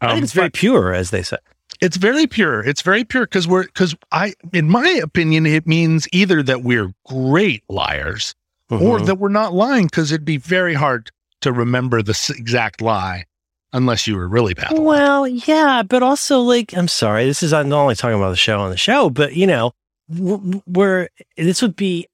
Um, I think it's very but, pure, as they say. It's very pure. It's very pure because we're, because I, in my opinion, it means either that we're great liars uh-huh. or that we're not lying because it'd be very hard to remember the exact lie unless you were really bad. Well, yeah, but also like, I'm sorry, this is, I'm not only talking about the show on the show, but you know, we're, this would be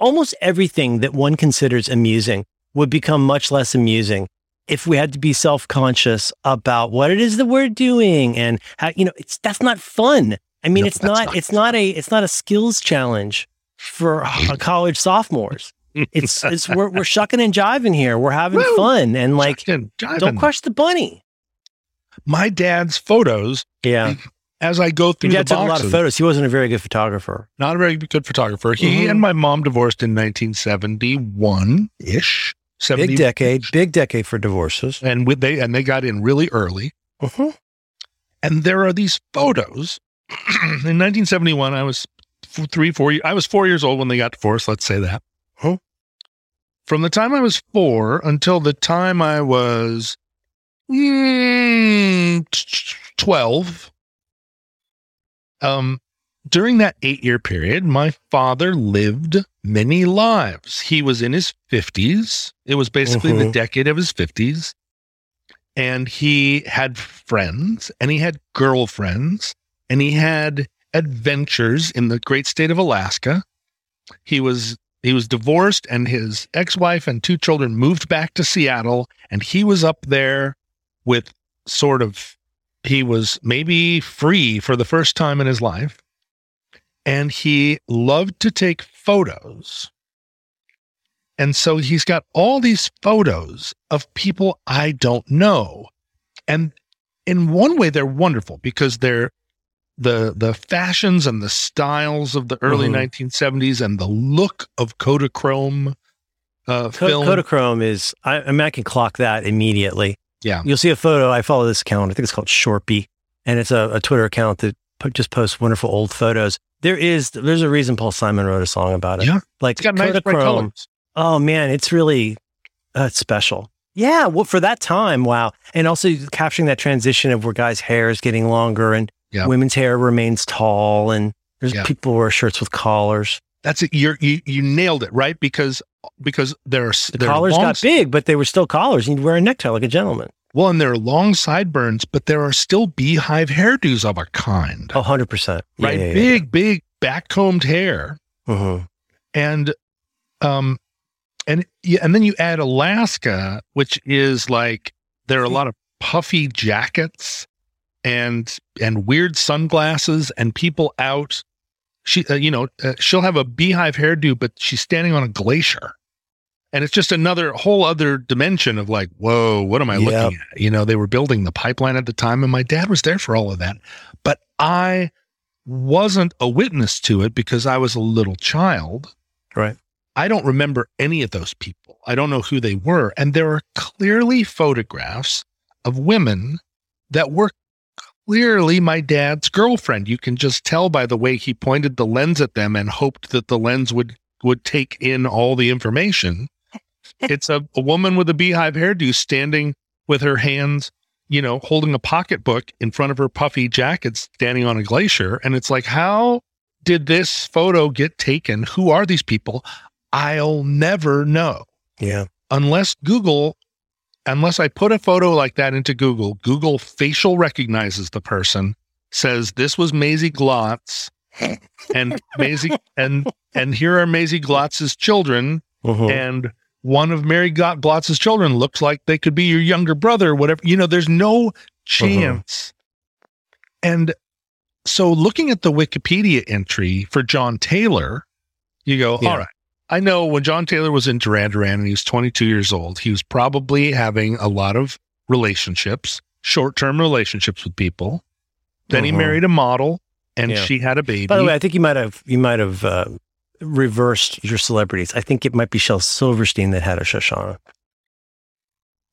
almost everything that one considers amusing would become much less amusing if we had to be self-conscious about what it is that we're doing and how, you know, it's, that's not fun. I mean, no, it's not, not, it's not a, it's not a skills challenge. for college sophomores. It's it's we're we're shucking and jiving here. We're having Woo! fun and like shucking, don't crush the bunny. My dad's photos. Yeah. As I go through, Your dad the boxes, took a lot of photos. He wasn't a very good photographer. Not a very good photographer. He mm-hmm. and my mom divorced in nineteen seventy-one ish. Big decade. Big decade for divorces. And with they and they got in really early. Uh-huh. And there are these photos. In nineteen seventy-one, I was three, four. I was four years old when they got divorced. Let's say that. Huh? From the time I was four until the time I was mm, twelve, um, during that eight-year period, my father lived many lives. He was in his fifties. It was basically uh-huh. the decade of his fifties. And he had friends, and he had girlfriends, and he had adventures in the great state of Alaska. He was... He was divorced, and his ex-wife and two children moved back to Seattle, and he was up there with sort of, he was maybe free for the first time in his life, and he loved to take photos. And so he's got all these photos of people I don't know. And in one way, they're wonderful because they're the the fashions and the styles of the early mm-hmm. nineteen seventies and the look of Kodachrome uh, Co- film. Kodachrome is, I, I mean, I can clock that immediately. Yeah. You'll see a photo. I follow this account. I think it's called Shorpy. And it's a, a Twitter account that po- just posts wonderful old photos. There is, there's a reason Paul Simon wrote a song about it. Yeah. Like it's got nice bright colors. Oh man, it's really uh, it's special. Yeah. Well, for that time, wow. And also capturing that transition of where guys' hair is getting longer and yeah. women's hair remains tall, and there's yeah. people who wear shirts with collars. That's it. You're, you you nailed it, right? Because because there are the there collars are long, got big, but they were still collars. You'd wear a necktie like a gentleman. Well, and there are long sideburns, but there are still beehive hairdos of a kind. Oh, one hundred percent. Right, yeah, yeah, big, yeah. big back-combed hair, mm-hmm. and um, and and then you add Alaska, which is like there are a lot of puffy jackets. And and weird sunglasses and people out. She, uh, you know, uh, she'll have a beehive hairdo, but she's standing on a glacier, and it's just another whole other dimension of like, whoa, what am I yep. looking at? You know, they were building the pipeline at the time, and my dad was there for all of that, but I wasn't a witness to it because I was a little child. Right. I don't remember any of those people. I don't know who they were, and there are clearly photographs of women that were. Clearly, my dad's girlfriend. You can just tell by the way he pointed the lens at them and hoped that the lens would, would take in all the information. It's a, a woman with a beehive hairdo standing with her hands, you know, holding a pocketbook in front of her puffy jacket, standing on a glacier. And it's like, how did this photo get taken? Who are these people? I'll never know. Yeah. Unless Google... Unless I put a photo like that into Google, Google facial recognizes the person, says this was Maisie Glotz, and Maisie and and here are Maisie Glotz's children, uh-huh. and one of Mary Glotz's children looks like they could be your younger brother, whatever. You know, there's no chance. Uh-huh. And so, looking at the Wikipedia entry for John Taylor, you go, yeah. all right. I know when John Taylor was in Duran Duran and he was twenty-two years old, he was probably having a lot of relationships, short-term relationships with people. Then uh-huh. he married a model, and yeah. she had a baby. By the way, I think you might have you might have uh, reversed your celebrities. I think it might be Shel Silverstein that had a Shoshana.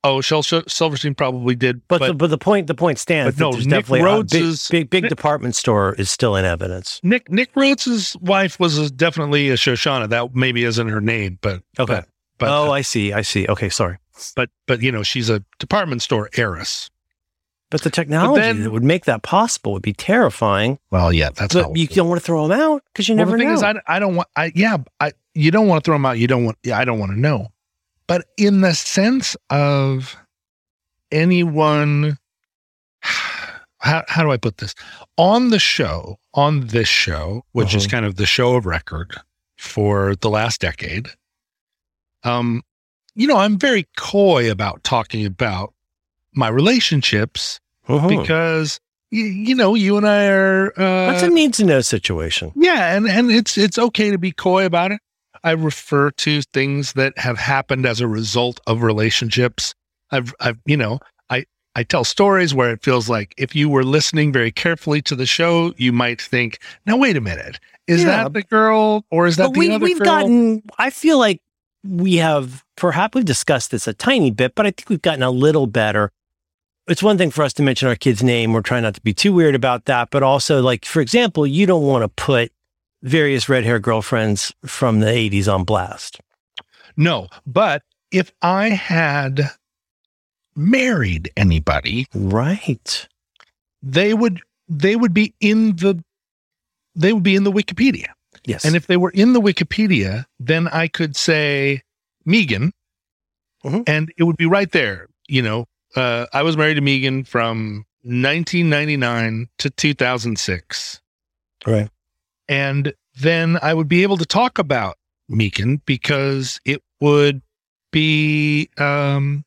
Oh, Shel Sh- Silverstein probably did, but but the, but the point the point stands. But no, Nick definitely Rhodes' big, is, big big Nick, department store is still in evidence. Nick Nick Rhodes' wife was a, definitely a Shoshana. That maybe isn't her name, but okay. But, but, oh, uh, I see, I see. Okay, sorry. But but you know, she's a department store heiress. But the technology but then, that would make that possible would be terrifying. Well, yeah, that's but you don't want to throw them out because you well, never the thing know. Is, I, I don't want. I yeah, I you don't want to throw them out. You don't want. Yeah, I don't want to know. But in the sense of anyone, how, how do I put this? On the show, on this show, which uh-huh. is kind of the show of record for the last decade, um, you know, I'm very coy about talking about my relationships uh-huh. because you, you know, you and I are. Uh, That's a need to know situation. Yeah, and and it's it's okay to be coy about it. I refer to things that have happened as a result of relationships. I've I've you know. I tell stories where it feels like if you were listening very carefully to the show, you might think, now, wait a minute, is yeah. that the girl or is that but the we, other we've girl? Gotten, I feel like we have, perhaps we've discussed this a tiny bit, but I think we've gotten a little better. It's one thing for us to mention our kid's name. We're trying not to be too weird about that. But also, like, for example, you don't want to put various red hair girlfriends from the eighties on blast. No, but if I had married anybody, right, they would they would be in the they would be in the Wikipedia. Yes. And if they were in the Wikipedia, then I could say Megan, mm-hmm. and it would be right there. You know, uh I was married to Megan from nineteen ninety-nine to two thousand six. Right. And then I would be able to talk about Megan because it would be um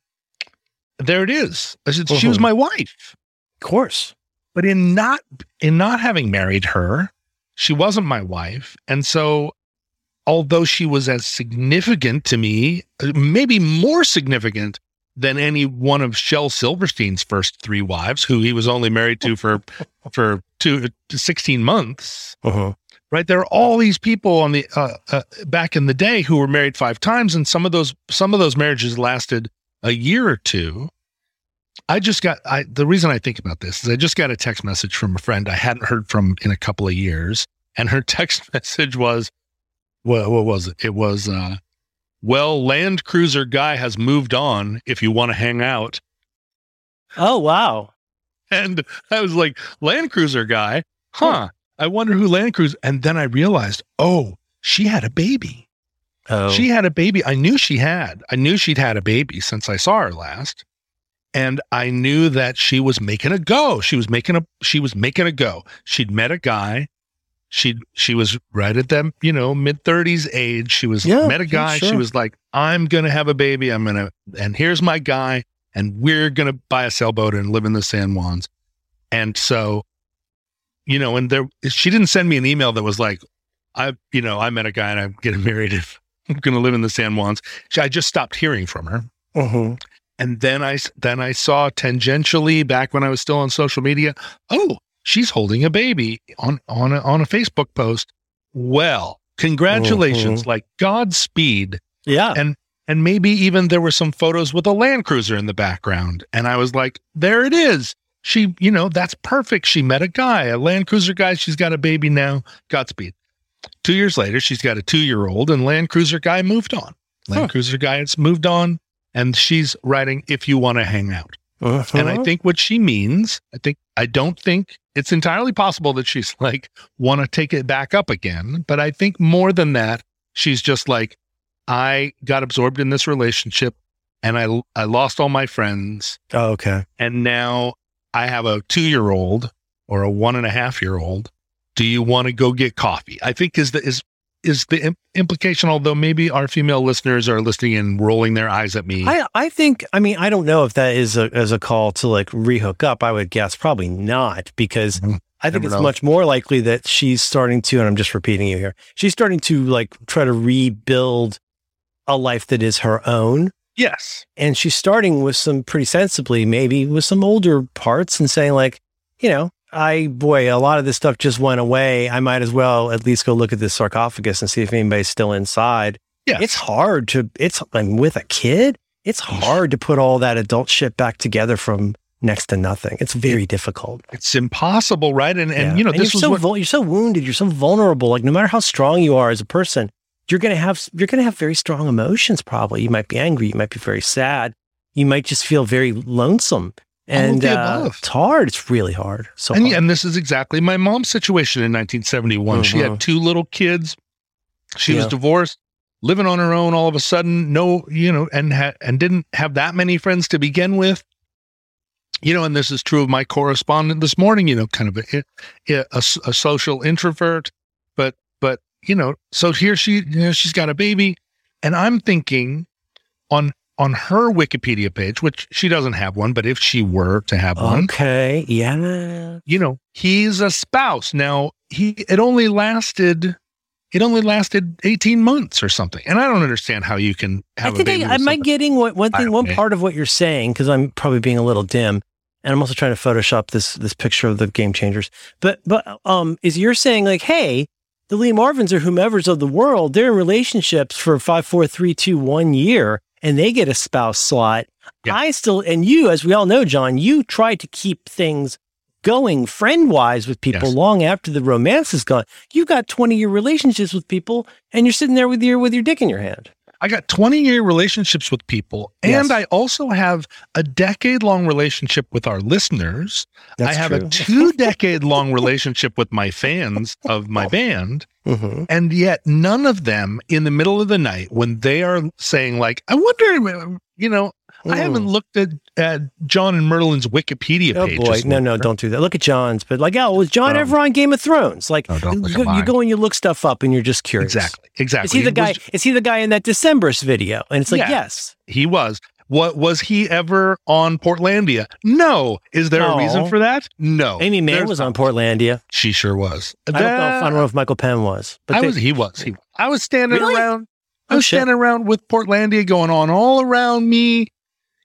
there it is. I said, mm-hmm. She was my wife. Of course. But in not in not having married her, she wasn't my wife. And so, although she was as significant to me, maybe more significant than any one of Shel Silverstein's first three wives, who he was only married to for for two, sixteen months, uh-huh. right? There are all these people on the uh, uh, back in the day who were married five times, and some of those some of those marriages lasted a year or two. I just got, I, the reason I think about this is I just got a text message from a friend I hadn't heard from in a couple of years. And her text message was, well, what was it? It was, uh, well, Land Cruiser guy has moved on if you want to hang out. Oh, wow. And I was like, Land Cruiser guy? Huh. I wonder who Land Cruiser. And then I realized, oh, she had a baby. Oh. She had a baby. I knew she had. I knew she'd had a baby since I saw her last. And I knew that she was making a go. She was making a she was making a go. She'd met a guy. She she was right at that, you know, mid-thirties age. She was yeah, met a guy. Sure. She was like, I'm gonna have a baby. I'm gonna and here's my guy, and we're gonna buy a sailboat and live in the San Juans. And so, you know, and there she didn't send me an email that was like, I, you know, I met a guy and I'm getting married if I'm going to live in the San Juans. I just stopped hearing from her. Uh-huh. And then I, then I saw tangentially back when I was still on social media, oh, she's holding a baby on, on a, on a Facebook post. Well, congratulations, uh-huh. like Godspeed. Yeah. And, and maybe even there were some photos with a Land Cruiser in the background. And I was like, there it is. She, you know, that's perfect. She met a guy, a Land Cruiser guy. She's got a baby now. Godspeed. Two years later, she's got a two-year-old, and Land Cruiser guy moved on. Land huh. Cruiser guy has moved on, and she's writing, if you want to hang out. Uh-huh. And I think what she means, I think, I don't think it's entirely possible that she's like, want to take it back up again. But I think more than that, she's just like, I got absorbed in this relationship, and I, I lost all my friends. Oh, okay. And now I have a two-year-old or a one-and-a-half-year-old. Do you want to go get coffee? I think is the is is the imp- implication, although maybe our female listeners are listening and rolling their eyes at me. I, I think, I mean, I don't know if that is a, as a call to like rehook up. I would guess probably not, because mm-hmm. I think Never it's know. much more likely that she's starting to, and I'm just repeating you here, she's starting to like try to rebuild a life that is her own. Yes. And she's starting with some pretty sensibly, maybe with some older parts and saying like, you know, I, boy, a lot of this stuff just went away. I might as well at least go look at this sarcophagus and see if anybody's still inside. Yeah. It's hard to, it's, and with a kid, it's hard to put all that adult shit back together from next to nothing. It's very it, difficult. It's impossible, right? And, and yeah. you know, and this you're was so, what, vul- you're so wounded. You're so vulnerable. Like, no matter how strong you are as a person, you're going to have, you're going to have very strong emotions. Probably. You might be angry. You might be very sad. You might just feel very lonesome. And uh, it's hard. It's really hard. So, and, hard. and this is exactly my mom's situation in nineteen seventy-one. Mm-hmm. She had two little kids. She yeah. was divorced, living on her own all of a sudden. No, you know, and ha- and didn't have that many friends to begin with. You know, and this is true of my correspondent this morning. You know, kind of a a, a, a social introvert, but but you know, so here she you know, she's got a baby, and I'm thinking on on her Wikipedia page, which she doesn't have one, but if she were to have okay, one. Okay, yeah. You know, he's a spouse. Now, he it only lasted it only lasted eighteen months or something. And I don't understand how you can have I a baby. I, am I getting what, one thing, one know. part of what you're saying, because I'm probably being a little dim, and I'm also trying to Photoshop this this picture of the Game Changers. But, but um, is you're saying like, hey, the Lee Marvins or whomever's of the world, they're in relationships for five, four, three, two, one year, and they get a spouse slot. Yeah. I still, and you, as we all know, John, you try to keep things going friend-wise with people yes. long after the romance is gone. You've got twenty-year relationships with people, and you're sitting there with your with your dick in your hand. I got twenty-year relationships with people, and yes. I also have a decade-long relationship with our listeners. That's I have true. a two-decade-long relationship with my fans of my band, mm-hmm. and yet none of them in the middle of the night when they are saying, like, I wonder, you know, mm. I haven't looked at, at John and Merlin's Wikipedia oh, page. Oh, boy. No, no, don't do that. Look at John's. But like, oh, was John um, ever on Game of Thrones? Like, no, don't look you, at you go and you look stuff up and you're just curious. Exactly, exactly. Is he the guy, was, is he the guy in that Decemberists video? And it's like, yeah, yes. He was. What was he ever on Portlandia? No. Is there no. a reason for that? No. Amy Mann There's was on Portlandia. She sure was. I don't, uh, know, if, I don't know if Michael Penn was. But I they, was. He was. He was. I was standing really? around. I was oh, standing around with Portlandia going on all around me,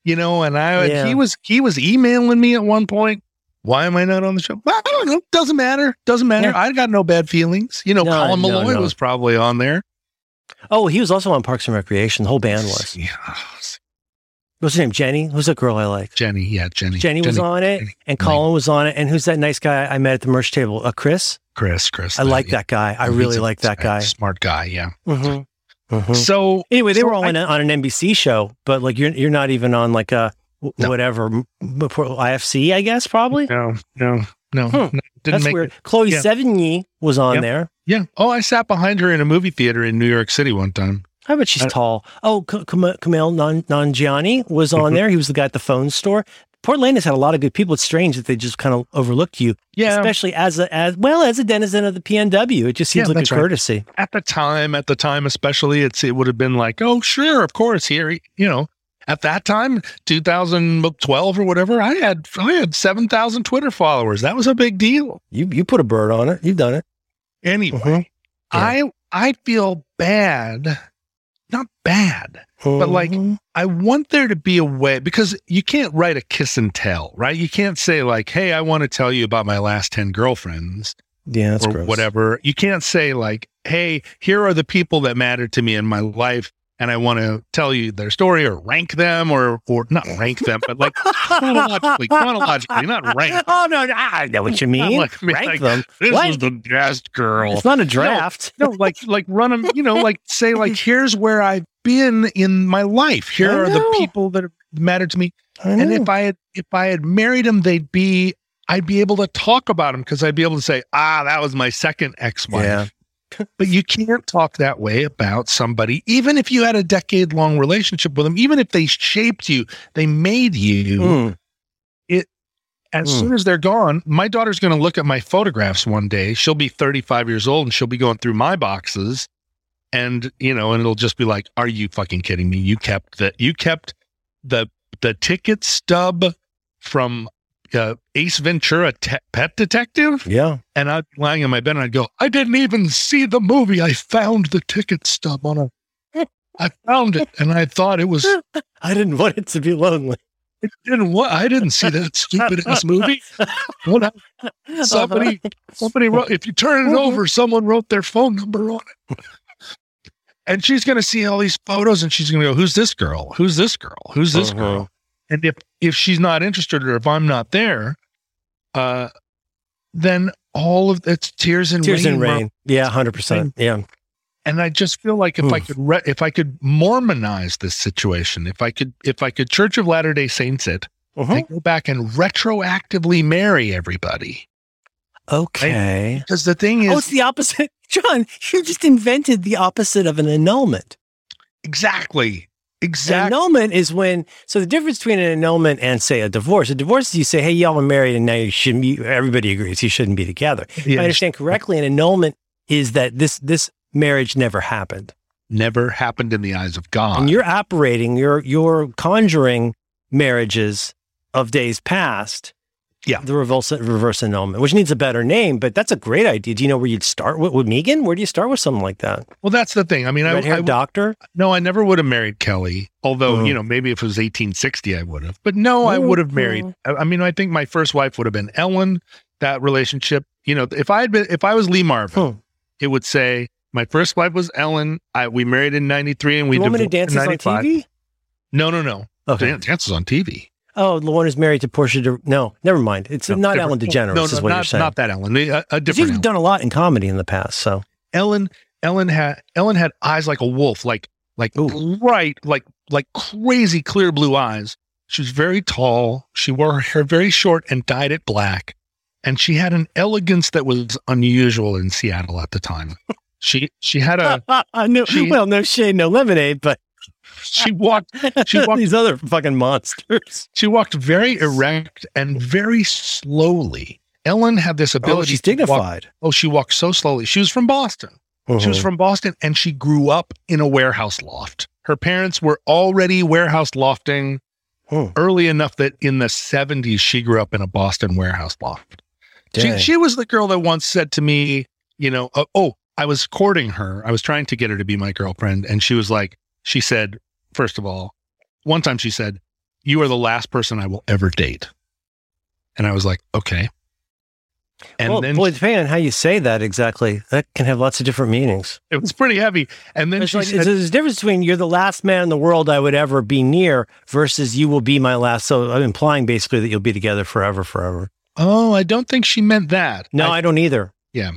you know, and I yeah. he was he was emailing me at one point. Why am I not on the show? Well, I don't know. Doesn't matter. Doesn't matter. Yeah. I got no bad feelings. You know, no, Colin no, Malloy no. was probably on there. Oh, he was also on Parks and Recreation. The whole band was. Yeah. What's her name? Jenny? Who's that girl I like? Jenny. Yeah, Jenny. Jenny, Jenny was on it, Jenny. and Colin was on it. And who's that nice guy I met at the merch table? Uh, Chris? Chris, Chris. I like yeah. that guy. I He's really a, like that guy. Smart guy, yeah. Mm-hmm. Mm-hmm. So anyway, they so were all I, on, a, on an N B C show, but like you're you're not even on like a w- no. whatever before I F C, I guess probably. No, no, no. Hmm. no didn't That's make weird. It. Chloe yeah. Sevigny was on yep. there. Yeah. Oh, I sat behind her in a movie theater in New York City one time. I bet she's I tall. Oh, K- K- Kamel Nan- Nanjiani was on mm-hmm. there. He was the guy at the phone store. Portland has had a lot of good people. It's strange that they just kind of overlooked you, yeah. especially as a, as well as a denizen of the P N W. It just seems yeah, like a right. courtesy. At the time, at the time, especially, it's it would have been like, oh, sure, of course, here, you know, at that time, two thousand twelve or whatever, I had I had seven thousand Twitter followers. That was a big deal. You you put a bird on it. You've done it. Anyway, mm-hmm. yeah. I I feel bad. Not bad, but like I want there to be a way, because you can't write a kiss and tell, right? You can't say like, hey, I want to tell you about my last ten girlfriends. Yeah, that's or gross. Whatever. You can't say like, hey, here are the people that mattered to me in my life, and I want to tell you their story or rank them or, or not rank them, but like chronologically, chronologically, not rank. Oh, no, no, I know what you mean. Like, rank like, them. This what? is the best girl. It's not a draft. No, no like, like run them, you know, like say like, here's where I've been in my life. Here are the people that matter to me. And if I had, if I had married them, they'd be, I'd be able to talk about them because I'd be able to say, ah, that was my second ex-wife. Yeah. But you can't talk that way about somebody, even if you had a decade-long relationship with them, even if they shaped you, they made you. Mm. It as mm. soon as they're gone, my daughter's going to look at my photographs one day. She'll be thirty-five years old, and she'll be going through my boxes, and you know, and it'll just be like, "Are you fucking kidding me? You kept the you kept the the ticket stub from." Uh, Ace Ventura te- Pet Detective? Yeah. And I'd be lying in my bed and I'd go, I didn't even see the movie. I found the ticket stub on a... I found it and I thought it was... I didn't want it to be lonely. It didn't wa- I didn't see that stupid-ass movie. somebody, somebody wrote... If you turn it over, someone wrote their phone number on it. And she's going to see all these photos and she's going to go, who's this girl? Who's this girl? Who's this uh-huh. girl? And if, if she's not interested or if I'm not there, uh, then all of it's tears and tears rain. Tears and rain. Yeah, one hundred percent. Yeah. And I just feel like if Oof. I could re- if I could Mormonize this situation, if I could if I could Church of Latter-day Saints it, uh-huh. and go back and retroactively marry everybody. Okay. Right? Because the thing is... Oh, it's the opposite. John, you just invented the opposite of an annulment. Exactly. Exactly. An annulment is when, so the difference between an annulment and, say, a divorce, a divorce is you say, hey, y'all are married and now you shouldn't be, everybody agrees you shouldn't be together. Yes. If I understand correctly, an annulment is that this this marriage never happened. never happened in the eyes of God. And you're operating, you're you're conjuring marriages of days past. Yeah. The reverse, reverse annulment, which needs a better name, but that's a great idea. Do you know where you'd start with, with Megan? Where do you start with something like that? Well, that's the thing. I mean, Red I, I doctor. No, I never would have married Kelly. Although, mm. you know, maybe if it was eighteen sixty, I would have. But no, I would have married. I, I mean, I think my first wife would have been Ellen. That relationship, you know, if I had been, if I was Lee Marvin, hmm. it would say my first wife was Ellen. I we married in ninety-three, and we divorced in ninety-five. The woman who dances on T V? No, no, no. Okay, Dan- dances on T V. Oh, the one who's married to Portia de... No, never mind. It's no, not different. Ellen DeGeneres no, no, is what not, you're saying. Not that Ellen. A, a different You've Ellen. Done a lot in comedy in the past, so... Ellen Ellen had Ellen had eyes like a wolf, like like Ooh. bright, like like crazy clear blue eyes. She was very tall. She wore her hair very short and dyed it black. And she had an elegance that was unusual in Seattle at the time. She she had a... I knew, she, well, no shade, no lemonade, but... She walked, she walked these other fucking monsters. She walked very erect and very slowly. Ellen had this ability. Oh, she's dignified. Walk, oh, she walked so slowly. She was from Boston. Uh-huh. She was from Boston, and she grew up in a warehouse loft. Her parents were already warehouse lofting oh. early enough that in the seventies, she grew up in a Boston warehouse loft. She, she was the girl that once said to me, you know, uh, oh, I was courting her. I was trying to get her to be my girlfriend. And she was like, she said, first of all, one time she said, "You are the last person I will ever date." And I was like, okay. And well, then boy, depending on how you say that exactly, that can have lots of different meanings. It was pretty heavy. And then it's she like, said, there's a difference between "you're the last man in the world I would ever be near" versus "you will be my last." So I'm implying basically that you'll be together forever, forever. Oh, I don't think she meant that. No, I, I don't either. Yeah.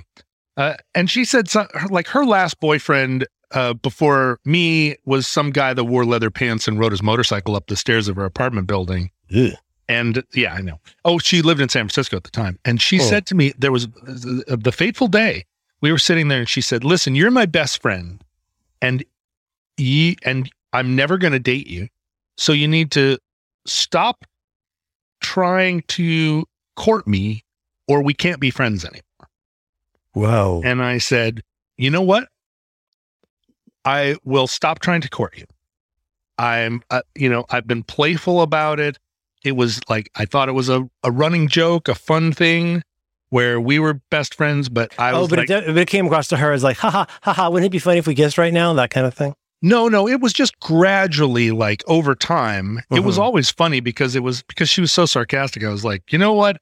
Uh, and she said, some, like her last boyfriend Uh, before me was some guy that wore leather pants and rode his motorcycle up the stairs of her apartment building. Ugh. And yeah, I know. Oh, she lived in San Francisco at the time. And she oh. said to me, there was uh, the fateful day we were sitting there and she said, "Listen, you're my best friend and ye, and I'm never going to date you. So you need to stop trying to court me or we can't be friends anymore." Wow. And I said, "You know what? I will stop trying to court you. I'm, uh, you know, I've been playful about it. It was like, I thought it was a, a running joke, a fun thing where we were best friends, but I was Oh, but, like, it, but it came across to her as like, ha ha, ha ha, wouldn't it be funny if we kissed right now?" That kind of thing. No, no, it was just gradually, like over time. Mm-hmm. It was always funny because it was, because she was so sarcastic. I was like, you know what?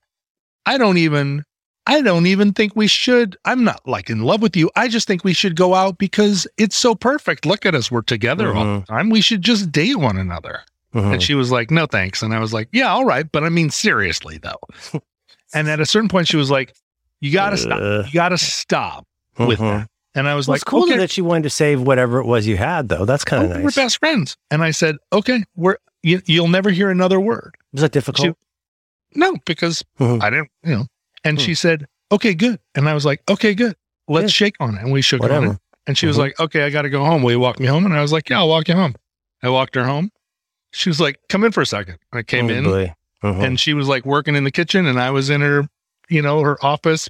I don't even... I don't even think we should. I'm not like in love with you. I just think we should go out because it's so perfect. Look at us. We're together mm-hmm. all the time. We should just date one another. Mm-hmm. And she was like, "No, thanks." And I was like, "Yeah, all right. But I mean, seriously though." And at a certain point she was like, "You got to uh, stop. You got to stop mm-hmm. with that." And I was well, like, it's cool okay. that she wanted to save whatever it was you had though. That's kind of oh, nice. We're best friends. And I said, "Okay, we're, you, you'll never hear another word." Was that difficult? She, no, because mm-hmm. I didn't, you know. And hmm. she said, "Okay, good." And I was like, "Okay, good. Let's yeah. shake on it." And we shook Whatever. on it. And she mm-hmm. was like, "Okay, I got to go home. Will you walk me home?" And I was like, "Yeah, I'll walk you home." I walked her home. She was like, "Come in for a second." I came oh, in uh-huh. and she was like working in the kitchen and I was in her, you know, her office,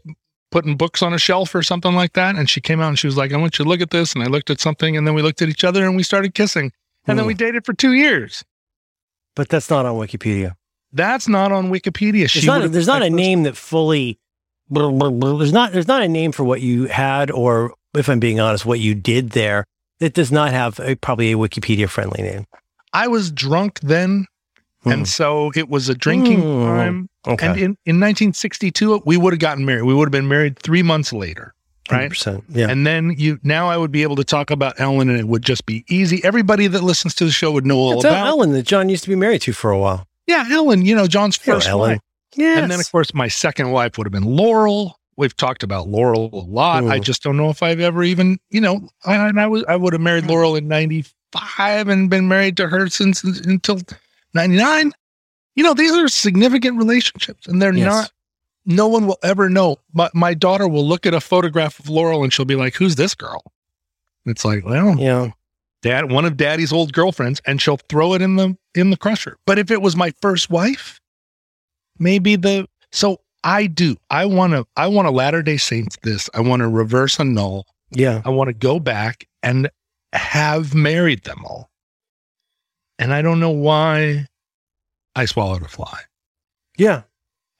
putting books on a shelf or something like that. And she came out and she was like, "I want you to look at this." And I looked at something and then we looked at each other and we started kissing and hmm. then we dated for two years. But that's not on Wikipedia. That's not on Wikipedia. She not a, there's not a name that fully, blah, blah, blah, there's not there's not a name for what you had or, if I'm being honest, what you did there. It does not have a, probably a Wikipedia-friendly name. I was drunk then, mm. and so it was a drinking mm. time. Okay. And in, in nineteen sixty-two, we would have gotten married. We would have been married three months later, right? one hundred percent, yeah. And then you now I would be able to talk about Ellen, and it would just be easy. Everybody that listens to the show would know all That's about Ellen that John used to be married to for a while. Yeah, Ellen, you know, John's first yeah, wife. Yes. And then, of course, my second wife would have been Laurel. We've talked about Laurel a lot. Ooh. I just don't know if I've ever even, you know, I, I, was, I would have married Laurel in ninety-five and been married to her since until ninety-nine. You know, these are significant relationships, and they're yes. not, no one will ever know. My, my daughter will look at a photograph of Laurel, and she'll be like, "Who's this girl?" And it's like, well, yeah. Dad, one of Daddy's old girlfriends, and she'll throw it in the in the crusher. But if it was my first wife, maybe the so I do. I want to. I want to Latter-day Saints this. I want to reverse annul. Yeah. I want to go back and have married them all. And I don't know why I swallowed a fly. Yeah.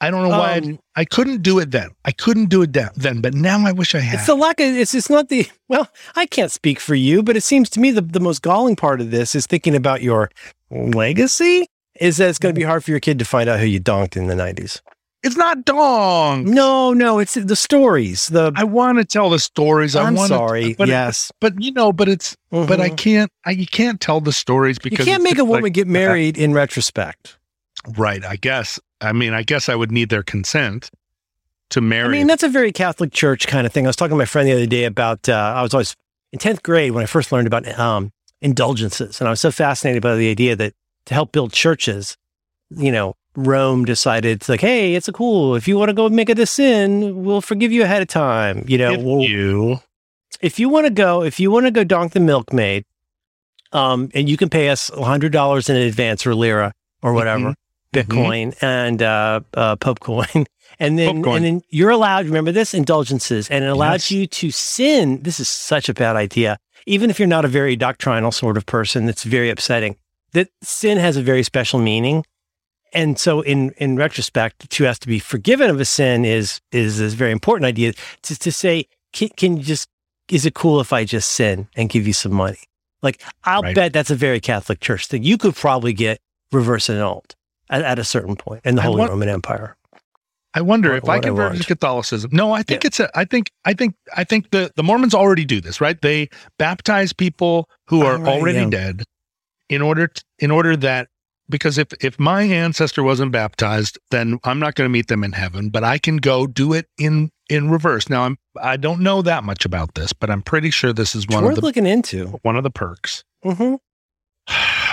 I don't know um, why I, I couldn't do it then. I couldn't do it then, but now I wish I had. It's the lack of, it's, it's not the, well, I can't speak for you, but it seems to me the, the most galling part of this is thinking about your legacy is that it's going to be hard for your kid to find out who you donked in the nineties. It's not dong. No, no, it's the stories. The I want to tell the stories. I'm I want sorry. To, but yes. It, but, you know, but it's, mm-hmm. but I can't, I, you can't tell the stories because. You can't make a woman like, get married uh, in retrospect. Right. I guess. I mean, I guess I would need their consent to marry. I mean, that's a very Catholic church kind of thing. I was talking to my friend the other day about, uh, I was always in tenth grade when I first learned about um, indulgences. And I was so fascinated by the idea that to help build churches, you know, Rome decided, it's like, hey, it's a cool, if you want to go make it a sin, we'll forgive you ahead of time. You know, if we'll, you, if you want to go, if you want to go donk the milkmaid, um, and you can pay us a hundred dollars in advance or lira or whatever, mm-hmm. Bitcoin mm-hmm. and, uh, uh, Pope coin. And then, and then you're allowed, remember this, indulgences, and it allows yes. you to sin. This is such a bad idea. Even if you're not a very doctrinal sort of person, it's very upsetting that sin has a very special meaning. And so in, in retrospect, to ask to be forgiven of a sin is is this very important idea to, to say, can, can you just, is it cool if I just sin and give you some money? Like, I'll right. bet that's a very Catholic church thing. You could probably get reverse annulled at, at a certain point in the I Holy want, Roman Empire. I wonder or, if I convert to Catholicism. No, I think yeah. it's a, I think, I think, I think the, the Mormons already do this, right? They baptize people who are right, already yeah. dead in order, t- in order that, because if, if my ancestor wasn't baptized, then I'm not going to meet them in heaven, but I can go do it in, in reverse. Now I'm, I don't know that much about this, but I'm pretty sure this is one it's of the looking into one of the perks, mm-hmm.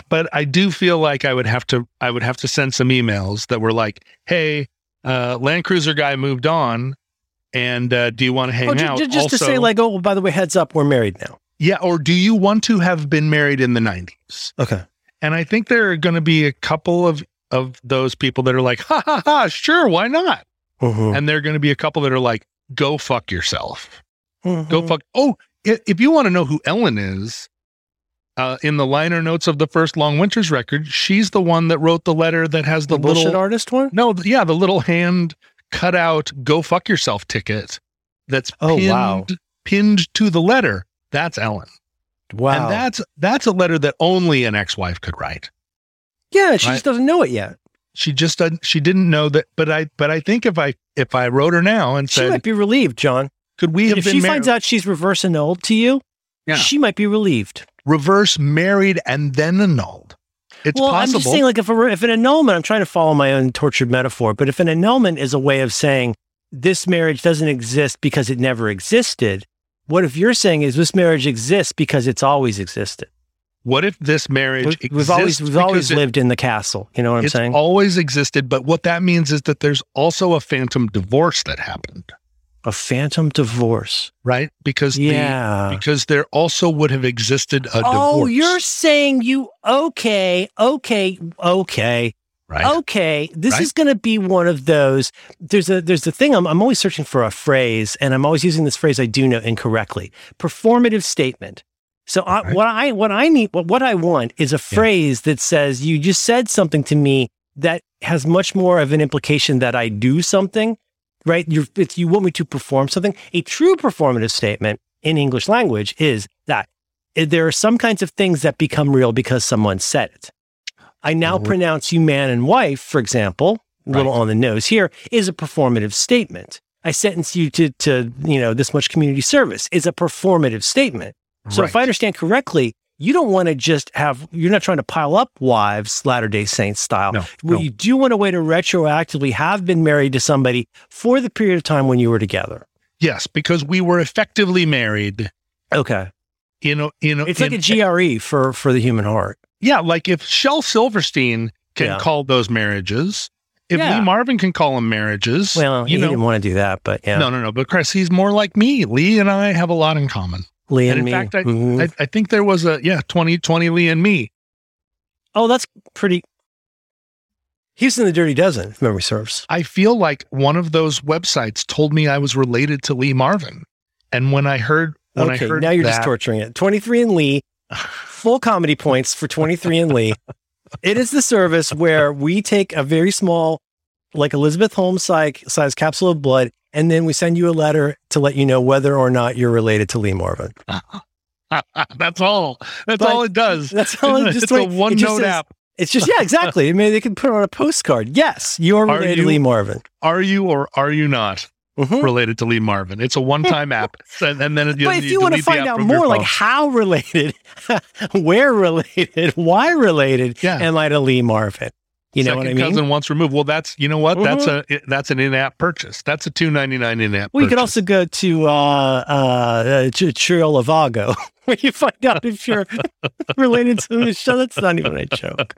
but I do feel like I would have to, I would have to send some emails that were like, hey, uh, Land Cruiser guy moved on. And, uh, do you want to hang oh, j- out? J- just also, to say like, oh, well, by the way, heads up, we're married now. Yeah. Or do you want to have been married in the nineties? Okay. And I think there are going to be a couple of, of those people that are like, ha, ha, ha, sure, why not? Mm-hmm. And there are going to be a couple that are like, go fuck yourself. Mm-hmm. Go fuck. Oh, if, if you want to know who Ellen is, uh, in the liner notes of the first Long Winters record, she's the one that wrote the letter that has the, the bullshit little... artist one? No, yeah, the little hand cut out, go fuck yourself ticket that's oh, pinned, wow. pinned to the letter. That's Ellen. Wow. And that's, that's a letter that only an ex-wife could write. Yeah. She right? just doesn't know it yet. She just doesn't, she didn't know that, but I, but I think if I, if I wrote her now and she said, she might be relieved, John. Could we have if been she mar- finds out she's reverse annulled to you, yeah. she might be relieved. Reverse married and then annulled. It's well, possible. I'm just saying like if, a, if an annulment, I'm trying to follow my own tortured metaphor, but if an annulment is a way of saying this marriage doesn't exist because it never existed, what if you're saying is this marriage exists because it's always existed? What if this marriage we've, exists? We've always, we've always lived it, in the castle. You know what I'm it's saying? It's always existed, but what that means is that there's also a phantom divorce that happened. A phantom divorce. Right? Because, yeah. the, because there also would have existed a oh, divorce. Oh, you're saying you, okay, okay, okay. Right. Okay, this right. is going to be one of those. There's a there's the thing. I'm I'm always searching for a phrase, and I'm always using this phrase I do know incorrectly. Performative statement. So I, right. what I what I need what what I want is a phrase yeah. that says you just said something to me that has much more of an implication that I do something, right? You're, it's, you want me to perform something. A true performative statement in English language is that there are some kinds of things that become real because someone said it. I now mm-hmm. pronounce you man and wife, for example, a little right. on the nose here, is a performative statement. I sentence you to, to you know, this much community service is a performative statement. So right. if I understand correctly, you don't want to just have, you're not trying to pile up wives, Latter-day Saints style. No, well, no. You do want a way to retroactively have been married to somebody for the period of time when you were together. Yes, because we were effectively married. Okay. You know, you know, it's in, like a G R E for, for the human heart. Yeah, like if Shel Silverstein can yeah. call those marriages, if yeah. Lee Marvin can call them marriages. Well, he you know, didn't want to do that, but yeah. No, no, no, but Chris, he's more like me. Lee and I have a lot in common. Lee and, and in me. In fact, I, mm-hmm. I, I think there was a, yeah, twenty twenty Lee and me. Oh, that's pretty... He was in the Dirty Dozen, if memory serves. I feel like one of those websites told me I was related to Lee Marvin. And when I heard... When okay, I heard now you're that. just torturing it. twenty-three and Lee, full comedy points for twenty-three and Lee. It is the service where we take a very small, like Elizabeth Holmes size capsule of blood, and then we send you a letter to let you know whether or not you're related to Lee Marvin. That's all. That's but all it does. That's all. It, just it's like, a one-note app. It's just, yeah, exactly. I mean, they can put on a postcard. Yes, you're related you, to Lee Marvin. Are you or are you not mm-hmm. related to Lee Marvin? It's a one-time app. And, and then it, you, but if you, you want to find out more, like how related, where related, why related yeah. am I to Lee Marvin? You know Second what I mean? Cousin once removed. Well, that's, you know what? Mm-hmm. That's a that's an in-app purchase. That's a two ninety-nine in-app well, purchase. We could also go to uh, uh, Ch- Chirolavago, where you find out if you're related to Michelle. That's not even a joke.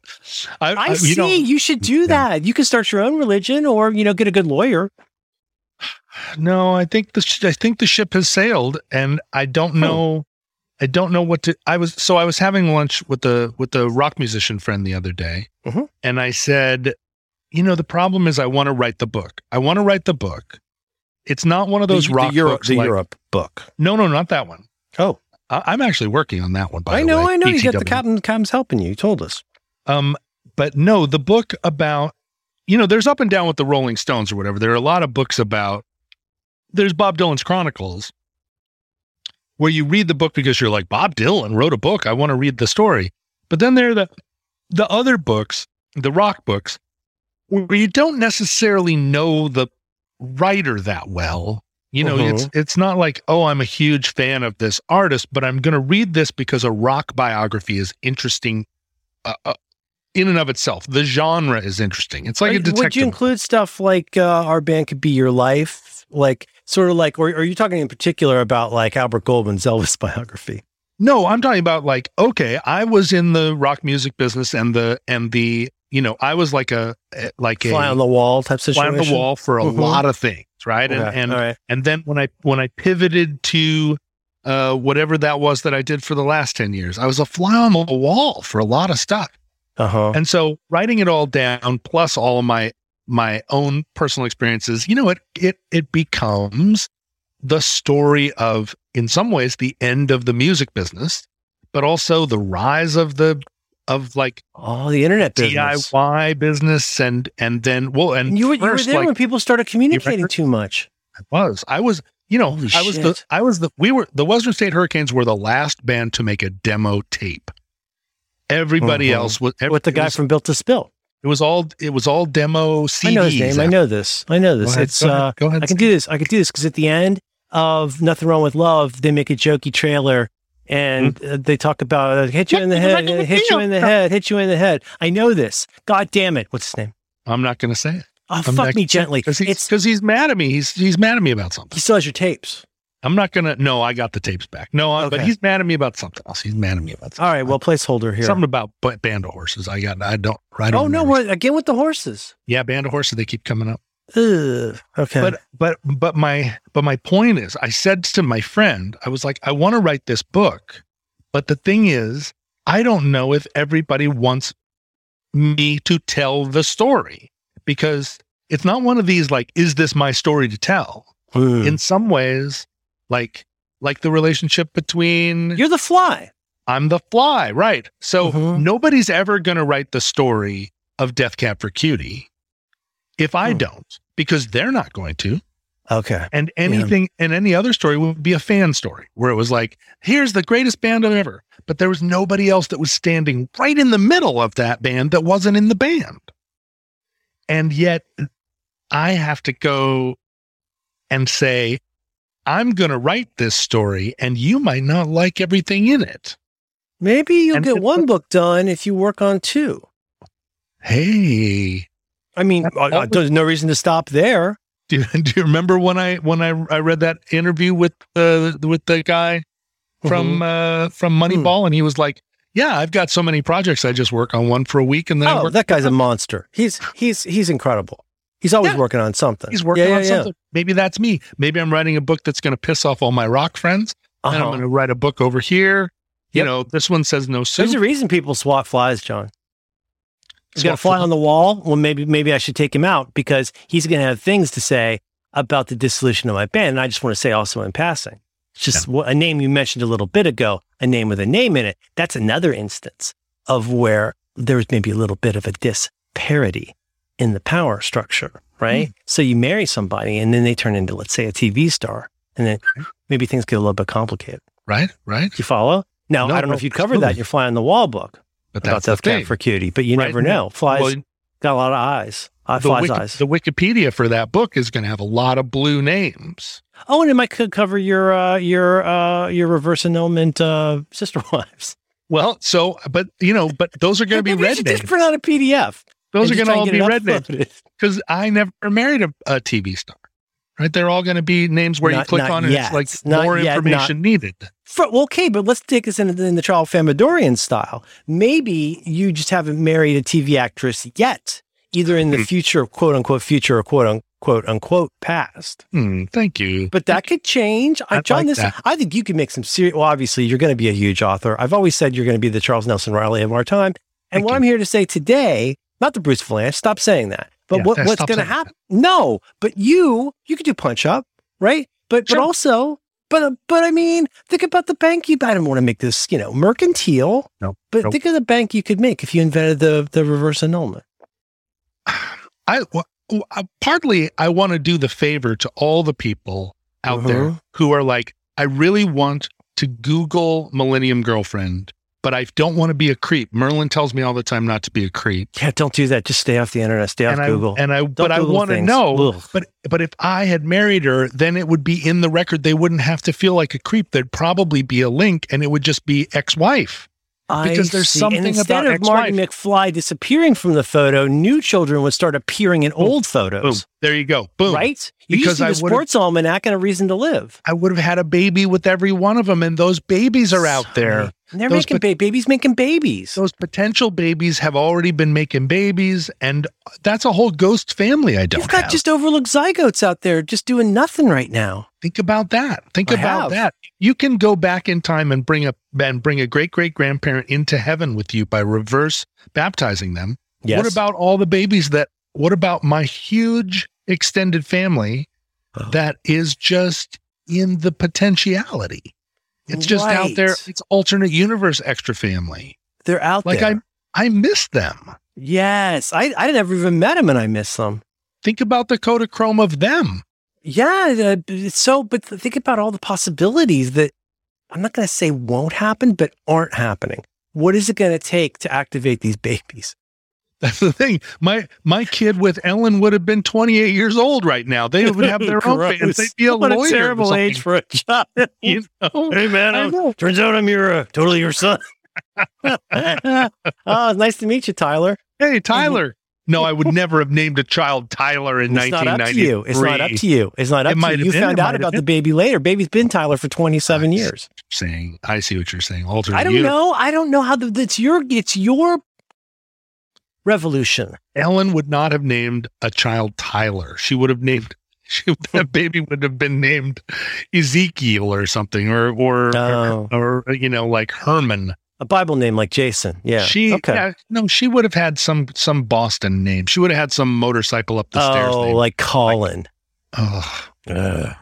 I, I, I see. You, you should do that. Yeah. You can start your own religion or, you know, get a good lawyer. No, I think the sh- I think the ship has sailed, and I don't know. Oh. I don't know what to, I was, so I was having lunch with the, with the rock musician friend the other day. Mm-hmm. And I said, you know, the problem is I want to write the book. I want to write the book. It's not one of those the, rock the Europe, books. The like, Europe book. No, no, not that one. Oh, I, I'm actually working on that one. By I the know, way. I know. E T W. You got the captain comes helping you. You told us. Um, but no, the book about, you know, there's Up and Down with the Rolling Stones or whatever. There are a lot of books about, there's Bob Dylan's Chronicles, where you read the book because you're like, Bob Dylan wrote a book. I want to read the story. But then there are the, the other books, the rock books, where you don't necessarily know the writer that well. You know, uh-huh. it's it's not like, oh, I'm a huge fan of this artist, but I'm going to read this because a rock biography is interesting uh, uh, in and of itself. The genre is interesting. It's like are, a detective. Would you include stuff like uh, Our Band Could Be Your Life? Like, sort of like, or are you talking in particular about like Albert Goldman's Elvis biography? No, I'm talking about like, okay, I was in the rock music business and the, and the, you know, I was like a, like fly a fly on the wall type situation. Fly on the wall for a mm-hmm. lot of things, right? Okay. And, and, right. and then when I, when I pivoted to uh, whatever that was that I did for the last ten years, I was a fly on the wall for a lot of stuff. Uh-huh. And so writing it all down, plus all of my, my own personal experiences, you know, it, it, it becomes the story of, in some ways, the end of the music business, but also the rise of the, of like, oh, the internet business. D I Y business. And, and then, well, and, and you, were, you first, were there like, when people started communicating too much. I was, I was, you know, Holy I was shit. the, I was the, we were, the Western State Hurricanes were the last band to make a demo tape. Everybody uh-huh. else was. Every, With the guy was, from Built to Spill. It was all. It was all demo C Ds. I know his name. After. I know this. I know this. Go ahead, it's. Go ahead, uh, go ahead. I can do this. I can do this because at the end of Nothing Wrong with Love, they make a jokey trailer and mm-hmm. uh, they talk about uh, hit you in the head, hit you in the head, hit you in the head. I know this. God damn it! What's his name? I'm not going to say it. Oh, I'm fuck me gently. Because he's, he's mad at me. He's he's mad at me about something. He still has your tapes. I'm not going to. No, I got the tapes back. No, I, okay. But he's mad at me about something else. He's mad at me about something. All right. Well, placeholder here. Something about Band of Horses. I got, I don't, I don't. Oh, no. What, again with the horses. Yeah. Band of Horses. They keep coming up. Ugh, okay. But, but, but my, but my point is, I said to my friend, I was like, I want to write this book, but the thing is, I don't know if everybody wants me to tell the story because it's not one of these, like, is this my story to tell? Ooh. In some ways. Like, like the relationship between... You're the fly. I'm the fly, right. So mm-hmm. nobody's ever going to write the story of Death Cab for Cutie if I mm. don't, because they're not going to. Okay. And anything, yeah. and any other story would be a fan story where it was like, here's the greatest band ever, but there was nobody else that was standing right in the middle of that band that wasn't in the band. And yet I have to go and say... I'm going to write this story, and you might not like everything in it. Maybe you'll and get one book done if you work on two. Hey, I mean, that, that I, was, there's no reason to stop there. Do you, do you remember when I when I, I read that interview with uh, with the guy from mm-hmm. uh, from Moneyball, mm. and he was like, "Yeah, I've got so many projects. I just work on one for a week, and then oh, I work that guy's a monster. He's he's he's incredible." He's always yeah. working on something. He's working yeah, yeah, on something. Yeah. Maybe that's me. Maybe I'm writing a book that's going to piss off all my rock friends. Uh-huh. And I'm going to write a book over here. Yep. You know, this one says no soup. There's a reason people swat flies, John. He's got a fly on the wall. Well, maybe maybe I should take him out because he's going to have things to say about the dissolution of my band. And I just want to say also in passing, just yeah. a name you mentioned a little bit ago, a name with a name in it. That's another instance of where there was maybe a little bit of a disparity in the power structure, right? Mm. So you marry somebody and then they turn into, let's say, a T V star, and then maybe things get a little bit complicated. Right, right. You follow? Now, no, I don't know if you'd covered that in your Fly on the Wall book but about Death Cab for Cutie, but you right. never know. Fly's well, got a lot of eyes. The, Fly's Wiki, eyes. The Wikipedia for that book is going to have a lot of blue names. Oh, and it might cover your uh, your uh, your reverse annulment uh, sister wives. Well, so, but, you know, but those are going to be red names. Just print out a P D F. Those are going to all be red names. Because I never married a, a T V star, right? They're all going to be names where not, you click on and yet. It's like not more yet, information not, needed. For, okay, but let's take this in, in the Charles Famadorian style. Maybe you just haven't married a T V actress yet, either in the future, quote unquote, future or quote unquote. quote unquote past. Mm, thank you. But that could change. I, John, like this, that. I think you could make some serious, well, obviously you're going to be a huge author. I've always said you're going to be the Charles Nelson Riley of our time. And thank what you. I'm here to say today, not the Bruce Valanche, stop saying that, but yeah, what, what's going to happen? That. No, but you, you could do Punch Up, right? But, sure. but also, but, but I mean, think about the bank you, I don't want to make this, you know, mercantile, nope. but nope. think of the bank you could make if you invented the, the reverse annulment. I, well, partly, I want to do the favor to all the people out uh-huh. there who are like, I really want to Google Millennium Girlfriend, but I don't want to be a creep. Merlin tells me all the time not to be a creep. Yeah, don't do that. Just stay off the internet. Stay and off I, Google. And I, don't but Google I want things. to know. Ugh. But but if I had married her, then it would be in the record. They wouldn't have to feel like a creep. There'd probably be a link, and it would just be ex-wife. Because I there's see. something instead about of Marty McFly disappearing from the photo, new children would start appearing in Boom. old photos. Boom. There you go. Boom. Right? You because used to I the sports almanac and A Reason to Live. I would have had a baby with every one of them, and those babies are out Sorry. there. And they're those making ba- babies making babies. Those potential babies have already been making babies, and that's a whole ghost family I don't You've got have. just overlooked zygotes out there just doing nothing right now. Think about that. Think I about have. that. You can go back in time and bring a, and bring a great-great-grandparent into heaven with you by reverse baptizing them. Yes. What about all the babies that, what about my huge extended family oh. that is just in the potentiality? It's just right. out there. It's alternate universe extra family. They're out like there. Like I I miss them. Yes. I, I never even met them and I miss them. Think about the Kodachrome of them. Yeah. Uh, so, but think about all the possibilities that I'm not going to say won't happen, but aren't happening. What is it going to take to activate these babies? That's the thing. My my kid with Ellen would have been twenty-eight years old right now. They would have their own fans. They'd be a what lawyer. What a terrible age for a child. You know? Hey, man, I'm, turns out I'm your uh, totally your son. Oh, nice to meet you, Tyler. Hey, Tyler. No, I would never have named a child Tyler in nineteen ninety-three. It's not up to you. It's not up to you. It's not up to you. You found out about the baby later. Baby's been Tyler for twenty-seven years. Saying, I see what you're saying. Alternate I don't universe. know. I don't know how the, it's your, it's your revolution. Ellen would not have named a child Tyler. She would have named, she, that baby would have been named Ezekiel or something, or, or, oh. or, or, you know, like Herman. A Bible name like Jason. Yeah. She, okay. yeah, no, she would have had some, some Boston name. She would have had some motorcycle up the oh, stairs. Oh, like Colin. Like, oh, uh,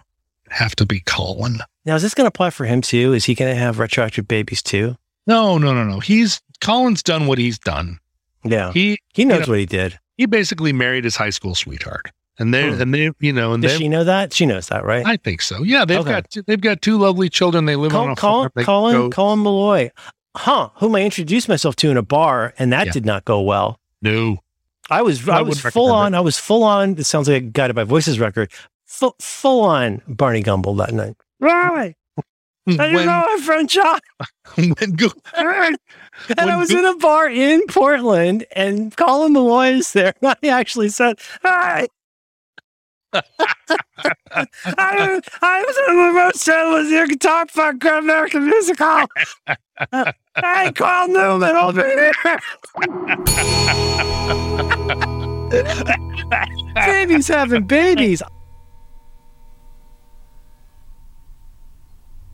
have to be Colin. Now, is this going to apply for him too? Is he going to have retroactive babies too? No, no, no, no. He's, Colin's done what he's done. Yeah. He, he knows you know, what he did. He basically married his high school sweetheart. And they, hmm. and they, you know, and does she know that? She knows that, right? I think so. Yeah. They've okay. got, they've got two lovely children. They live Col- on a farm. Col- Colin, go- Colin Malloy. Huh, whom I introduced myself to in a bar, and that yeah. did not go well. No. I was I, I was full on, it. I was full on, this sounds like a Guided by Voices record, full, full on Barney Gumble that night. Right. When, I didn't know my friend John. When go- and when I was go- in a bar in Portland, and Colin Malloy is there, and I actually said, hi. I, I was on the road show with your guitar punk American Music Hall. uh, hey, Carl Newman, old baby. Babies having babies.